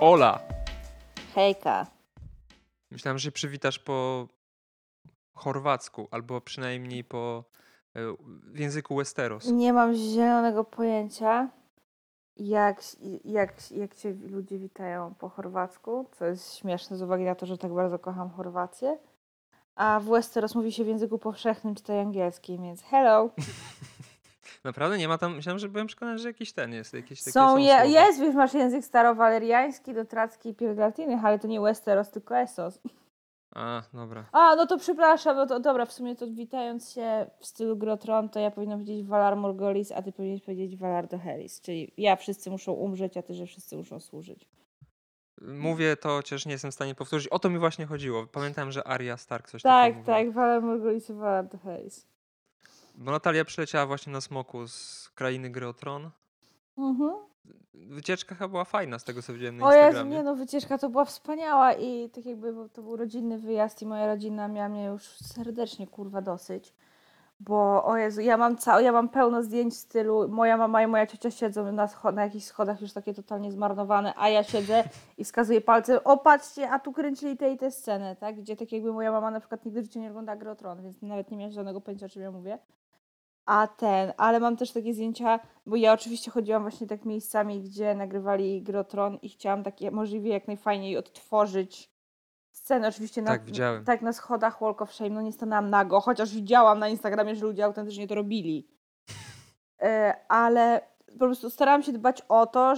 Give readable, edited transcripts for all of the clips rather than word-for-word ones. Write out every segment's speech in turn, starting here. Ola! Hejka. Myślałem, że się przywitasz po chorwacku, albo przynajmniej po w języku Westeros. Nie mam zielonego pojęcia, jak cię ludzie witają po chorwacku, co jest śmieszne z uwagi na to, że tak bardzo kocham Chorwację. A w Westeros mówi się w języku powszechnym, czytaj angielskim, więc hello. Naprawdę nie ma tam, myślałem, że byłem przekonany, że jakiś ten jest. Jakieś takie są jest, wiesz, masz język starowaleriański, dotracki i pierdlatiny, ale to nie Westeros, tylko Essos. A, dobra. A, no to przepraszam, no to dobra, w sumie to witając się w stylu Gry o Tron, to ja powinnam powiedzieć Valar Morghulis, a ty powinieneś powiedzieć Valar Morghulis, czyli ja wszyscy muszą umrzeć, a ty, że wszyscy muszą służyć. Mówię to, chociaż nie jestem w stanie powtórzyć. O to mi właśnie chodziło. Pamiętam, że Arya Stark coś takiego mówiła. Tak, Valar Morghulis i Valar Morghulis. Bo Natalia przyleciała właśnie na smoku z krainy Gry o Tron. Mhm. Wycieczka chyba była fajna, z tego co widziałem na Instagramie. O Jezu, nie no, wycieczka to była wspaniała i tak jakby to był rodzinny wyjazd i moja rodzina miała mnie już serdecznie kurwa dosyć. Bo o Jezu, ja mam pełno zdjęć w stylu moja mama i moja ciocia siedzą na jakichś schodach już takie totalnie zmarnowane, a ja siedzę i wskazuję palcem, o patrzcie, a tu kręcili te sceny, tak? Gdzie tak jakby moja mama na przykład nigdy w życiu nie ogląda Gry o Tron, więc nawet nie miałem żadnego pojęcia, o czym ja mówię. Ale mam też takie zdjęcia, bo ja oczywiście chodziłam właśnie tak miejscami, gdzie nagrywali Gry o Tron i chciałam takie możliwie jak najfajniej odtworzyć scenę. Oczywiście tak na schodach Walk of Shame, no nie stanęłam nago, chociaż widziałam na Instagramie, że ludzie autentycznie to robili. Ale po prostu starałam się dbać o to,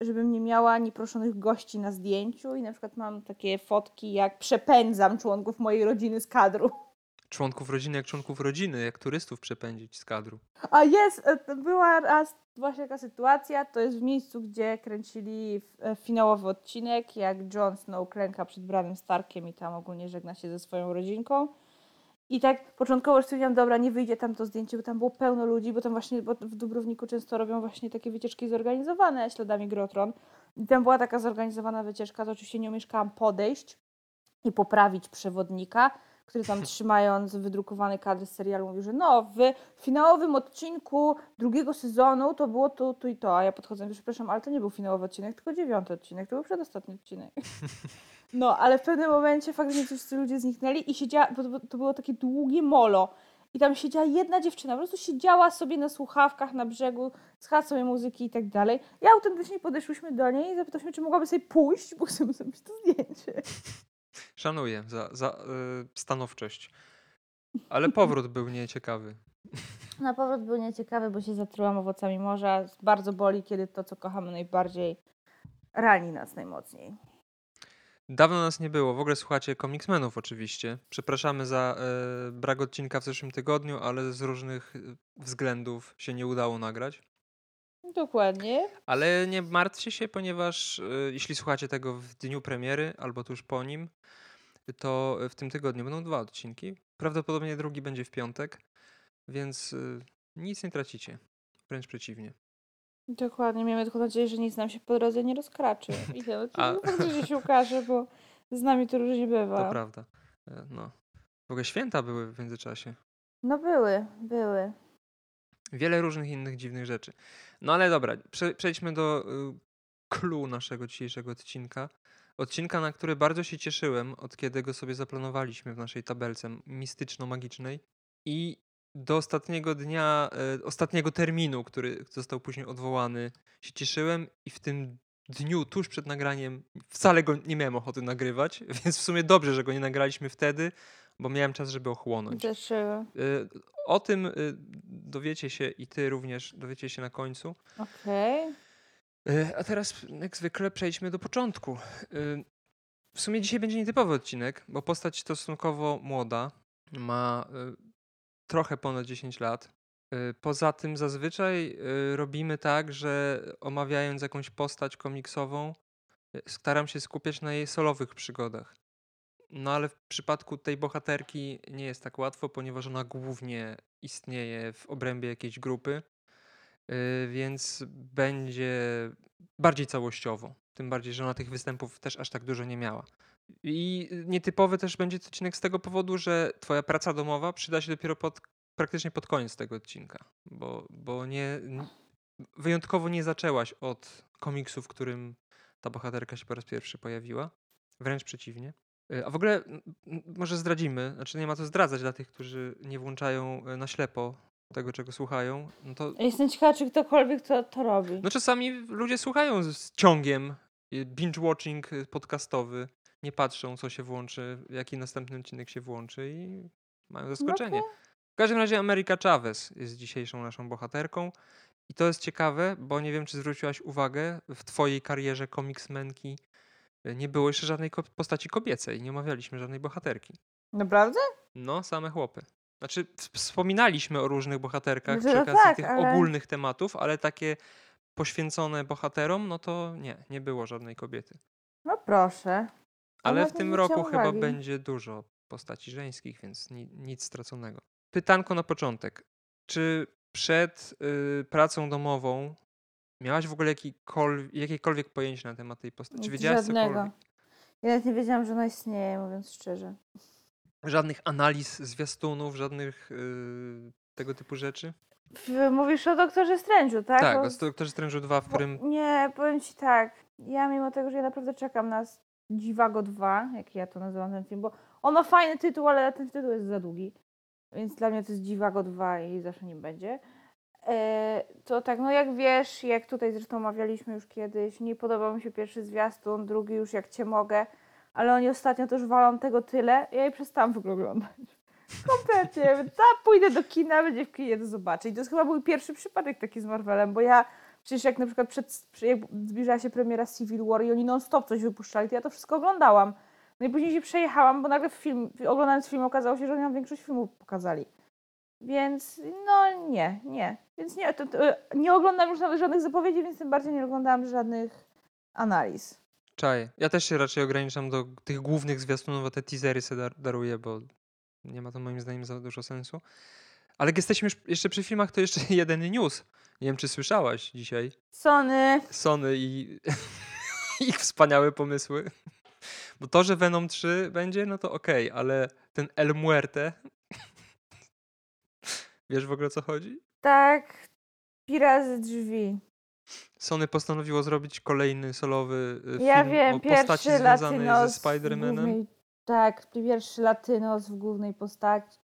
żebym nie miała nieproszonych gości na zdjęciu i na przykład mam takie fotki, jak przepędzam członków mojej rodziny z kadru. Członków rodziny, jak turystów przepędzić z kadru. A jest, była raz właśnie taka sytuacja, to jest w miejscu, gdzie kręcili finałowy odcinek, jak Jon Snow klęka przed Branem Starkiem i tam ogólnie żegna się ze swoją rodzinką. I tak początkowo już stwierdziłam, dobra, nie wyjdzie tam to zdjęcie, bo tam było pełno ludzi, bo tam właśnie w Dubrowniku często robią właśnie takie wycieczki zorganizowane śladami Gry o Tron. I tam była taka zorganizowana wycieczka, to oczywiście nie umieszkałam podejść i poprawić przewodnika, który tam trzymając wydrukowany kadr z serialu mówił, że no w finałowym odcinku drugiego sezonu to było to i to, a ja podchodzę i mówię, przepraszam, ale to nie był finałowy odcinek, tylko 9 odcinek, to był przedostatni odcinek. No, ale w pewnym momencie faktycznie wszyscy ludzie zniknęli i siedziała, bo to było takie długie molo i tam siedziała jedna dziewczyna, po prostu siedziała sobie na słuchawkach na brzegu, słuchała sobie muzyki i tak dalej. Ja autentycznie podeszłyśmy do niej i zapytałyśmy, czy mogłaby sobie pójść, bo chcemy zrobić to zdjęcie. Szanuję za stanowczość. Ale powrót był nieciekawy. No, powrót był nieciekawy, bo się zatrułam owocami morza. Bardzo boli, kiedy to, co kochamy najbardziej, rani nas najmocniej. Dawno nas nie było. W ogóle słuchacie Komiksmenów oczywiście. Przepraszamy za brak odcinka w zeszłym tygodniu, ale z różnych względów się nie udało nagrać. Dokładnie. Ale nie martwcie się, ponieważ jeśli słuchacie tego w dniu premiery albo tuż po nim, to w tym tygodniu będą 2 odcinki. Prawdopodobnie drugi będzie w piątek, więc nic nie tracicie. Wręcz przeciwnie. Dokładnie. Miejmy tylko nadzieję, że nic nam się po drodze nie rozkraczy. I to faktycznie się ukaże, bo z nami to różnie bywa. To prawda. No. W ogóle święta były w międzyczasie. No były. Wiele różnych innych dziwnych rzeczy. No ale dobra, przejdźmy do clou naszego dzisiejszego odcinka. Odcinka, na który bardzo się cieszyłem, od kiedy go sobie zaplanowaliśmy w naszej tabelce mistyczno-magicznej. I do ostatniego dnia, ostatniego terminu, który został później odwołany, się cieszyłem i w tym dniu, tuż przed nagraniem, wcale go nie miałem ochoty nagrywać, więc w sumie dobrze, że go nie nagraliśmy wtedy, bo miałem czas, żeby ochłonąć. O tym dowiecie się i ty również dowiecie się na końcu. Okej. A teraz jak zwykle przejdźmy do początku. W sumie dzisiaj będzie nietypowy odcinek, bo postać stosunkowo młoda, ma trochę ponad 10 lat. Poza tym zazwyczaj robimy tak, że omawiając jakąś postać komiksową, staram się skupiać na jej solowych przygodach. No ale w przypadku tej bohaterki nie jest tak łatwo, ponieważ ona głównie istnieje w obrębie jakiejś grupy, więc będzie bardziej całościowo. Tym bardziej, że ona tych występów też aż tak dużo nie miała. I nietypowy też będzie odcinek z tego powodu, że twoja praca domowa przyda się dopiero praktycznie pod koniec tego odcinka, bo wyjątkowo nie zaczęłaś od komiksu, w którym ta bohaterka się po raz pierwszy pojawiła. Wręcz przeciwnie. A w ogóle może zdradzimy, znaczy nie ma co zdradzać dla tych, którzy nie włączają na ślepo tego, czego słuchają. No to... Jestem ciekawa, czy ktokolwiek to robi. No czasami ludzie słuchają z ciągiem, binge-watching podcastowy, nie patrzą, co się włączy, jaki następny odcinek się włączy i mają zaskoczenie. Okay. W każdym razie America Chavez jest dzisiejszą naszą bohaterką i to jest ciekawe, bo nie wiem, czy zwróciłaś uwagę, w twojej karierze komiksmenki nie było jeszcze żadnej postaci kobiecej, nie omawialiśmy żadnej bohaterki. Naprawdę? No, same chłopy. Znaczy, wspominaliśmy o różnych bohaterkach przy okazji tych ogólnych tematów, ale takie poświęcone bohaterom, no to nie było żadnej kobiety. No proszę. Ale w tym roku chyba będzie dużo postaci żeńskich, więc nic straconego. Pytanko na początek. Czy przed pracą domową miałaś w ogóle jakiekolwiek pojęcie na temat tej postaci? Czy wiedziałaś cokolwiek? Ja nawet nie wiedziałam, że ona istnieje, mówiąc szczerze. Żadnych analiz zwiastunów, żadnych tego typu rzeczy? Mówisz o Doktorze Strange'u, tak? Tak, o Doktorze Strange'u 2, w którym... Nie, powiem ci tak. Ja mimo tego, że ja naprawdę czekam na Dziwago 2, jak ja to nazywam ten film, bo on ma fajny tytuł, ale ten tytuł jest za długi. Więc dla mnie to jest Dziwago 2 i zawsze nim będzie. To tak, no jak wiesz, jak tutaj zresztą omawialiśmy już kiedyś, nie podobał mi się pierwszy zwiastun, drugi już jak cię mogę, ale oni ostatnio też walą tego tyle, ja jej przestałam w ogóle oglądać. Kompletnie. Pójdę do kina, będzie w kinie to zobaczyć. To jest chyba był pierwszy przypadek taki z Marvelem, bo ja przecież jak na przykład jak zbliżała się premiera Civil War i oni non-stop coś wypuszczali, to ja to wszystko oglądałam. No i później się przejechałam, bo nagle oglądając film okazało się, że oni nam większość filmów pokazali. Więc no nie. Więc nie oglądam już nawet żadnych zapowiedzi, więc tym bardziej nie oglądałam żadnych analiz. Czaję. Ja też się raczej ograniczam do tych głównych zwiastunów, a te teasery se daruję, bo nie ma to moim zdaniem za dużo sensu. Ale jak jesteśmy już jeszcze przy filmach, to jeszcze jeden news. Nie wiem, czy słyszałaś dzisiaj. Sony i ich wspaniałe pomysły. Bo to, że Venom 3 będzie, no to okej, ale ten El Muerto... Wiesz w ogóle, o co chodzi? Tak, pira z drzwi. Sony postanowiło zrobić kolejny solowy film o postaci związanej ze Spider-Manem. Tak, pierwszy Latynos w głównej postaci,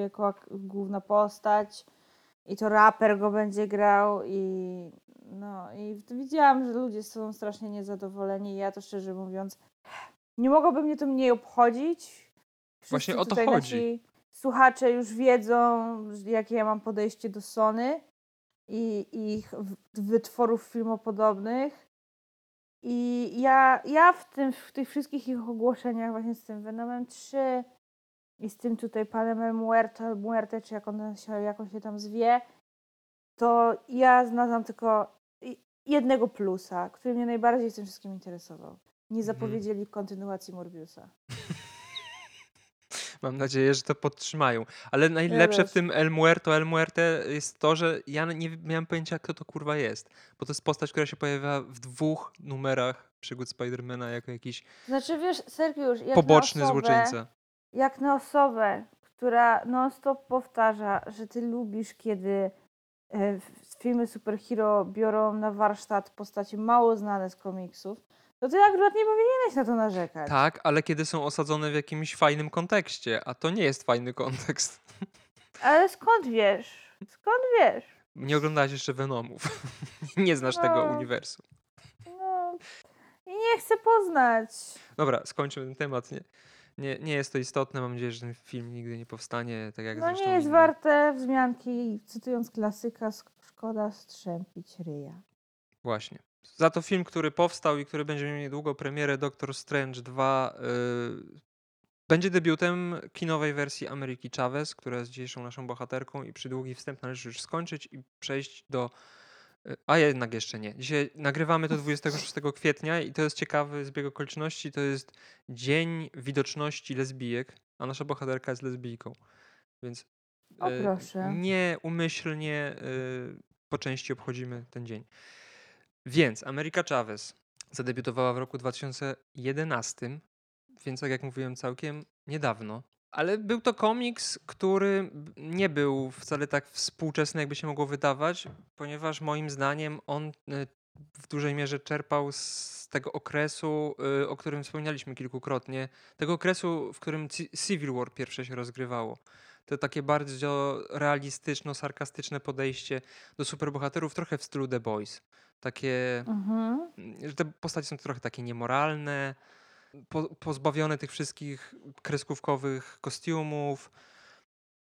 jako główna postać. I to raper go będzie grał i widziałam, że ludzie są strasznie niezadowoleni. Ja to szczerze mówiąc, nie mogłoby mnie to mniej obchodzić. Wszyscy właśnie o to chodzi. Słuchacze już wiedzą, jakie ja mam podejście do Sony i ich wytworów filmopodobnych. I ja w tych wszystkich ich ogłoszeniach właśnie z tym Venomem 3 i z tym tutaj panem El Muerto, czy jak on się tam zwie, to ja znalazłam tylko jednego plusa, który mnie najbardziej w tym wszystkim interesował. Nie zapowiedzieli kontynuacji Morbiusa. Mam nadzieję, że to podtrzymają. Ale najlepsze w tym El Muerto jest to, że ja nie miałem pojęcia, kto to kurwa jest. Bo to jest postać, która się pojawia w 2 numerach przygód Spidermana jako jakiś Sergiusz, poboczny złoczyńca. Jak na osobę, która non-stop powtarza, że ty lubisz, kiedy filmy superhero biorą na warsztat postacie mało znane z komiksów, to ty akurat nie powinieneś na to narzekać. Tak, ale kiedy są osadzone w jakimś fajnym kontekście, a to nie jest fajny kontekst. Ale skąd wiesz? Nie oglądałaś jeszcze Venomów. Nie znasz tego uniwersum. I nie chcę poznać. Dobra, skończmy ten temat. Nie jest to istotne. Mam nadzieję, że ten film nigdy nie powstanie. Tak jak zresztą nie jest warte wzmianki. Cytując klasyka, szkoda strzępić ryja. Właśnie. Za to film, który powstał i który będzie miał niedługo premierę, Doktor Strange 2, będzie debiutem kinowej wersji Ameryki Chavez, która jest dzisiejszą naszą bohaterką i przy długi wstęp należy już skończyć i przejść do... A jednak jeszcze nie. Dzisiaj nagrywamy to 26 kwietnia i to jest ciekawy zbieg okoliczności. To jest Dzień Widoczności Lesbijek, a nasza bohaterka jest lesbijką. Więc nieumyślnie po części obchodzimy ten dzień. Więc America Chavez zadebiutowała w roku 2011, więc tak jak mówiłem, całkiem niedawno. Ale był to komiks, który nie był wcale tak współczesny, jakby się mogło wydawać, ponieważ moim zdaniem on w dużej mierze czerpał z tego okresu, o którym wspominaliśmy kilkukrotnie, tego okresu, w którym Civil War pierwsze się rozgrywało. To takie bardzo realistyczno-sarkastyczne podejście do superbohaterów, trochę w stylu The Boys. Takie, że te postacie są trochę takie niemoralne, pozbawione tych wszystkich kreskówkowych kostiumów,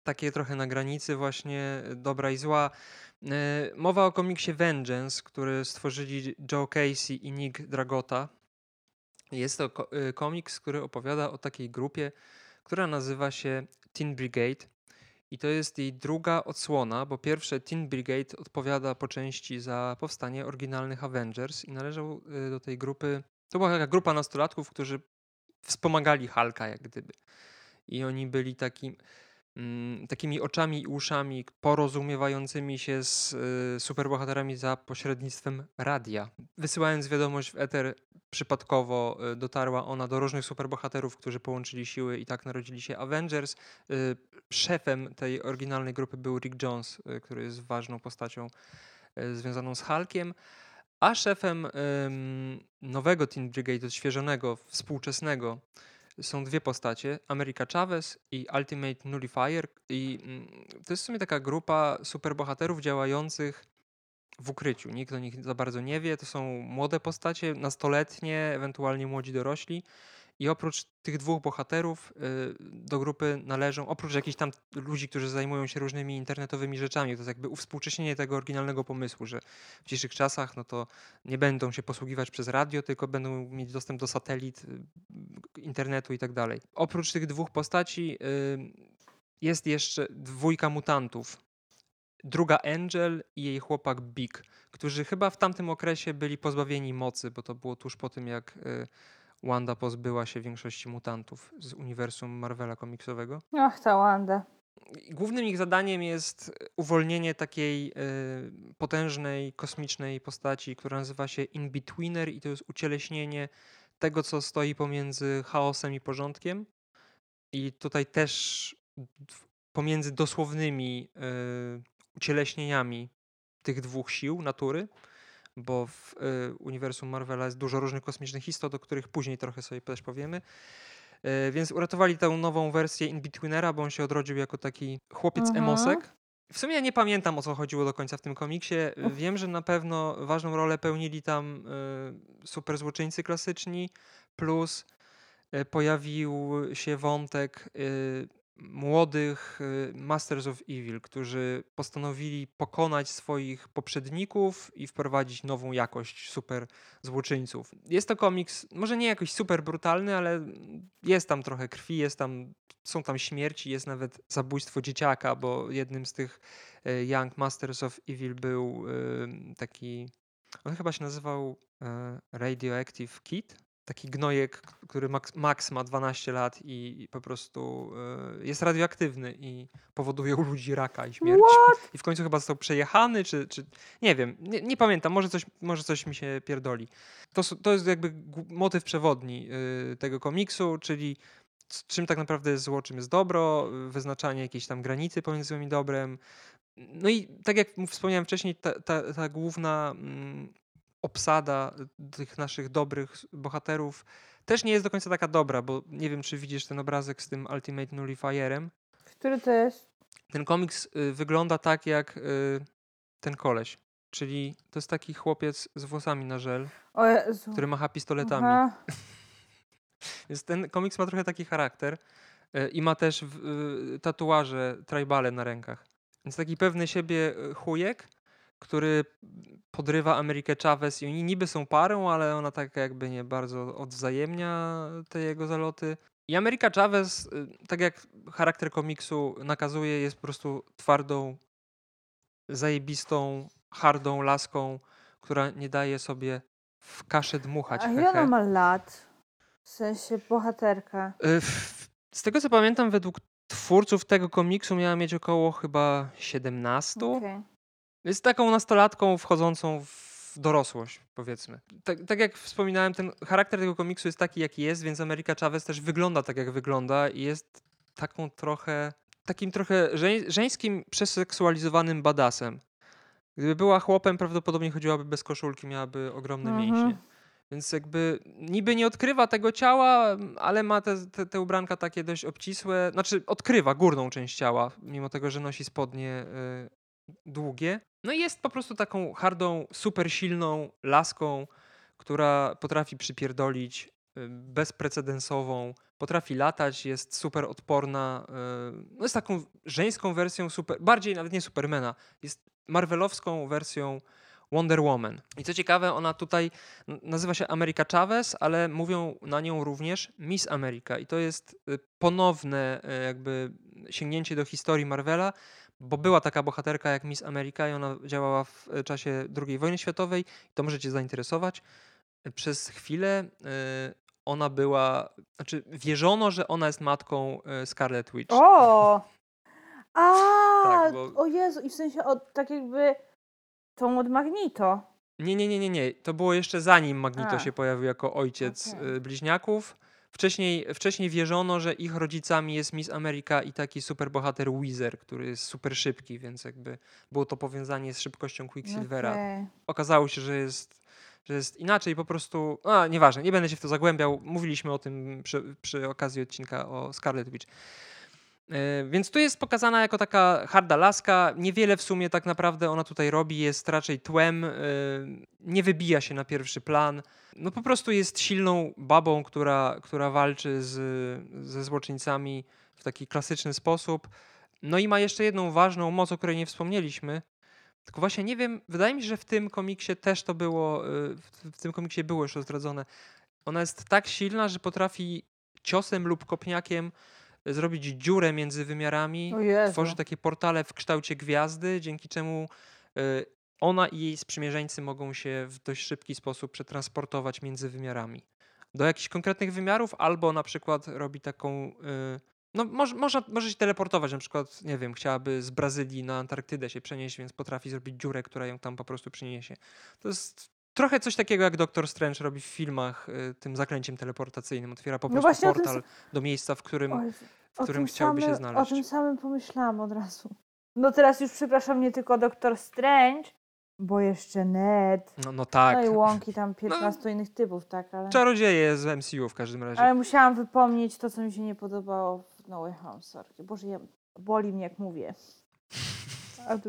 takie trochę na granicy właśnie dobra i zła. Mowa o komiksie Vengeance, który stworzyli Joe Casey i Nick Dragota. Jest to komiks, który opowiada o takiej grupie, która nazywa się Teen Brigade i to jest jej druga odsłona, bo pierwsze Teen Brigade odpowiada po części za powstanie oryginalnych Avengers i należał do tej grupy, to była taka grupa nastolatków, którzy wspomagali Hulka jak gdyby i oni byli takimi oczami i uszami porozumiewającymi się z superbohaterami za pośrednictwem radia. Wysyłając wiadomość w eter, przypadkowo dotarła ona do różnych superbohaterów, którzy połączyli siły i tak narodzili się Avengers. Szefem tej oryginalnej grupy był Rick Jones, który jest ważną postacią związaną z Hulkiem, a szefem nowego Teen Brigade, odświeżonego, współczesnego, są dwie postacie, America Chavez i Ultimate Nullifier i to jest w sumie taka grupa superbohaterów działających w ukryciu. Nikt o nich za bardzo nie wie, to są młode postacie, nastoletnie, ewentualnie młodzi dorośli i oprócz tych dwóch bohaterów do grupy należą, oprócz jakichś tam ludzi, którzy zajmują się różnymi internetowymi rzeczami, to jest jakby uwspółcześnienie tego oryginalnego pomysłu, że w dzisiejszych czasach no to nie będą się posługiwać przez radio, tylko będą mieć dostęp do satelit, internetu i tak dalej. Oprócz tych dwóch postaci jest jeszcze dwójka mutantów. Druga Angel i jej chłopak Big, którzy chyba w tamtym okresie byli pozbawieni mocy, bo to było tuż po tym, jak Wanda pozbyła się większości mutantów z uniwersum Marvela komiksowego. Ach, ta Wanda. Głównym ich zadaniem jest uwolnienie takiej potężnej, kosmicznej postaci, która nazywa się In-Betweener i to jest ucieleśnienie tego, co stoi pomiędzy chaosem i porządkiem. I tutaj też pomiędzy dosłownymi ucieleśnieniami tych dwóch sił natury, bo w uniwersum Marvela jest dużo różnych kosmicznych istot, o których później trochę sobie też powiemy. Więc uratowali tę nową wersję In-Betweenera, bo on się odrodził jako taki chłopiec emosek. W sumie ja nie pamiętam, o co chodziło do końca w tym komiksie. Wiem, że na pewno ważną rolę pełnili tam super złoczyńcy klasyczni, plus pojawił się wątek młodych Masters of Evil, którzy postanowili pokonać swoich poprzedników i wprowadzić nową jakość super złoczyńców. Jest to komiks, może nie jakoś super brutalny, ale jest tam trochę krwi, są tam śmierci, jest nawet zabójstwo dzieciaka, bo jednym z tych Young Masters of Evil był taki, on chyba się nazywał Radioactive Kid. Taki gnojek, który Max ma 12 lat i po prostu jest radioaktywny i powoduje u ludzi raka i śmierć. What? I w końcu chyba został przejechany, czy nie wiem, nie pamiętam, może coś mi się pierdoli. To jest jakby motyw przewodni tego komiksu, czyli czym tak naprawdę jest zło, czym jest dobro, wyznaczanie jakiejś tam granicy pomiędzy złem i dobrem. No i tak jak wspomniałem wcześniej, ta główna obsada tych naszych dobrych bohaterów też nie jest do końca taka dobra, bo nie wiem, czy widzisz ten obrazek z tym Ultimate Nullifierem. Który to jest? Ten komiks wygląda tak jak ten koleś, czyli to jest taki chłopiec z włosami na żel, który macha pistoletami. Aha. Więc ten komiks ma trochę taki charakter i ma też tatuaże tribale na rękach. Więc taki pewny siebie chujek, który podrywa Amerykę Chavez i oni niby są parą, ale ona tak jakby nie bardzo odwzajemnia te jego zaloty. I Ameryka Chavez, tak jak charakter komiksu nakazuje, jest po prostu twardą, zajebistą, hardą laską, która nie daje sobie w kaszę dmuchać. A ile ona ma lat? W sensie bohaterka. Z tego co pamiętam, według twórców tego komiksu miała mieć około chyba 17. Okay. Jest taką nastolatką wchodzącą w dorosłość, powiedzmy. Tak jak wspominałem, ten charakter tego komiksu jest taki, jaki jest, więc Ameryka Chavez też wygląda tak, jak wygląda i jest taką trochę żeńskim przeseksualizowanym badasem. Gdyby była chłopem, prawdopodobnie chodziłaby bez koszulki, miałaby ogromne mięśnie. Więc jakby niby nie odkrywa tego ciała, ale ma te ubranka takie dość obcisłe. Znaczy odkrywa górną część ciała, mimo tego, że nosi spodnie długie. No i jest po prostu taką hardą, super silną laską, która potrafi przypierdolić bezprecedensową, potrafi latać, jest super odporna. No jest taką żeńską wersją, bardziej nawet nie Supermana, jest marvelowską wersją Wonder Woman. I co ciekawe, ona tutaj nazywa się America Chavez, ale mówią na nią również Miss America. I to jest ponowne jakby sięgnięcie do historii Marvela, bo była taka bohaterka jak Miss America i ona działała w czasie II wojny światowej. To może cię zainteresować. Przez chwilę ona była... Znaczy wierzono, że ona jest matką Scarlet Witch. O! A, tak, bo... O Jezu! I w sensie tak jakby... Tą od Magneto. Nie. To było jeszcze zanim Magneto się pojawił jako ojciec bliźniaków. Wcześniej wierzono, że ich rodzicami jest Miss America i taki superbohater Weezer, który jest super szybki, więc jakby było to powiązanie z szybkością Quicksilvera. Okay. Okazało się, że jest inaczej, po prostu... Nieważne, nie będę się w to zagłębiał. Mówiliśmy o tym przy okazji odcinka o Scarlet Witch. Więc tu jest pokazana jako taka harda laska. Niewiele w sumie tak naprawdę ona tutaj robi, jest raczej tłem, nie wybija się na pierwszy plan. No po prostu jest silną babą, która walczy ze złoczyńcami w taki klasyczny sposób. No i ma jeszcze jedną ważną moc, o której nie wspomnieliśmy. Tylko właśnie nie wiem, wydaje mi się, że w tym komiksie też to było, w tym komiksie było już zdradzone. Ona jest tak silna, że potrafi ciosem lub kopniakiem zrobić dziurę między wymiarami, tworzy takie portale w kształcie gwiazdy, dzięki czemu ona i jej sprzymierzeńcy mogą się w dość szybki sposób przetransportować między wymiarami. Do jakichś konkretnych wymiarów, albo na przykład robi taką... No może się teleportować, na przykład, nie wiem, chciałaby z Brazylii na Antarktydę się przenieść, więc potrafi zrobić dziurę, która ją tam po prostu przyniesie. To jest... Trochę coś takiego, jak Doktor Strange robi w filmach tym zaklęciem teleportacyjnym. Otwiera po prostu portal do miejsca, w którym chciałby się znaleźć. O tym samym pomyślałam od razu. No teraz już, przepraszam, nie tylko Doktor Strange, bo jeszcze Ned. No tak. No i łąki tam 15 innych typów, tak? Ale... Czarodzieje z MCU w każdym razie. Ale musiałam wypomnieć to, co mi się nie podobało w No Way Home. Sorry. Boże, boli mnie, jak mówię.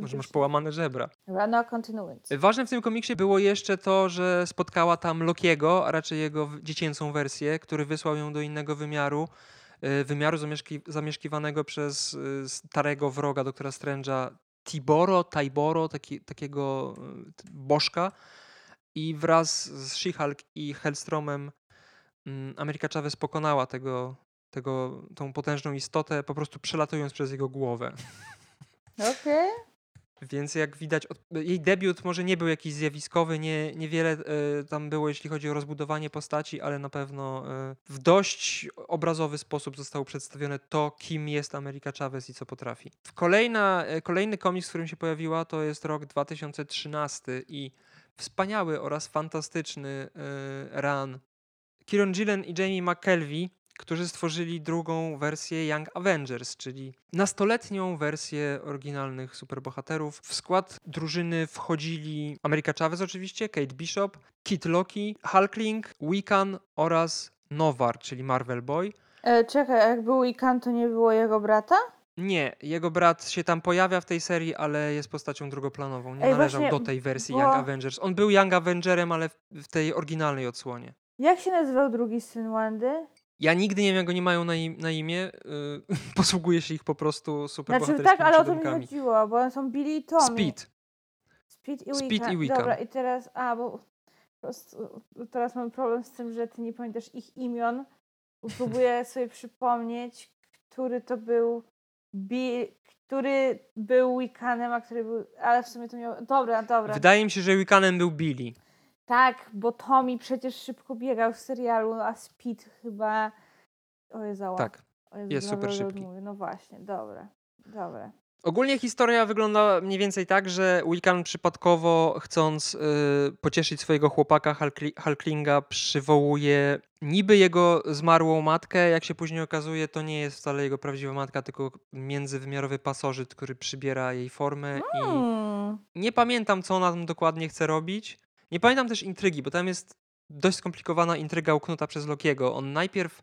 Może masz połamane żebra. No, kontynuując. Ważne w tym komiksie było jeszcze to, że spotkała tam Lokiego, a raczej jego dziecięcą wersję, który wysłał ją do innego wymiaru. Wymiaru zamieszkiwanego przez starego wroga Doktora Strange'a, Taiboro, takiego bożka. I wraz z She-Hulk i Hellstromem America Chavez pokonała tą potężną istotę, po prostu przelatując przez jego głowę. Okej. Więc jak widać, jej debiut może nie był jakiś zjawiskowy, niewiele tam było, jeśli chodzi o rozbudowanie postaci, ale na pewno w dość obrazowy sposób zostało przedstawione to, kim jest America Chavez i co potrafi. Kolejny komiks, w którym się pojawiła, to jest rok 2013 i wspaniały oraz fantastyczny run Kieron Gillen i Jamie McKelvey, którzy stworzyli drugą wersję Young Avengers, czyli nastoletnią wersję oryginalnych superbohaterów. W skład drużyny wchodzili America Chavez oczywiście, Kate Bishop, Kid Loki, Hulkling, Wiccan oraz Nowar, czyli Marvel Boy. Czekaj, jak był Wiccan, to nie było jego brata? Nie, jego brat się tam pojawia w tej serii, ale jest postacią drugoplanową. Nie należał do tej wersji Young Avengers. On był Young Avengerem, ale w tej oryginalnej odsłonie. Jak się nazywał drugi syn Wandy? Ja nigdy nie wiem, jak go nie mają na imię. Posługuje się ich po prostu superbohaterskimi ale o to mi chodziło, bo są Billy i Tommy. Speed i Wiccan. Dobra, i teraz... bo po prostu teraz mam problem z tym, że ty nie pamiętasz ich imion. Próbuję sobie przypomnieć, który to był Bill, który był Wiccanem, a który był... Ale w sumie to miał... Dobra. Wydaje mi się, że Wiccanem był Billy. Tak, bo Tommy przecież szybko biegał w serialu, a Speed chyba... Ojej, załam. Tak, jest super szybki. Mówię. No właśnie, dobra. Ogólnie historia wygląda mniej więcej tak, że Wiccan przypadkowo, chcąc pocieszyć swojego chłopaka Hulklinga, przywołuje niby jego zmarłą matkę. Jak się później okazuje, to nie jest wcale jego prawdziwa matka, tylko międzywymiarowy pasożyt, który przybiera jej formę. I nie pamiętam, co ona tam dokładnie chce robić. Nie pamiętam też intrygi, bo tam jest dość skomplikowana intryga uknuta przez Lokiego. On najpierw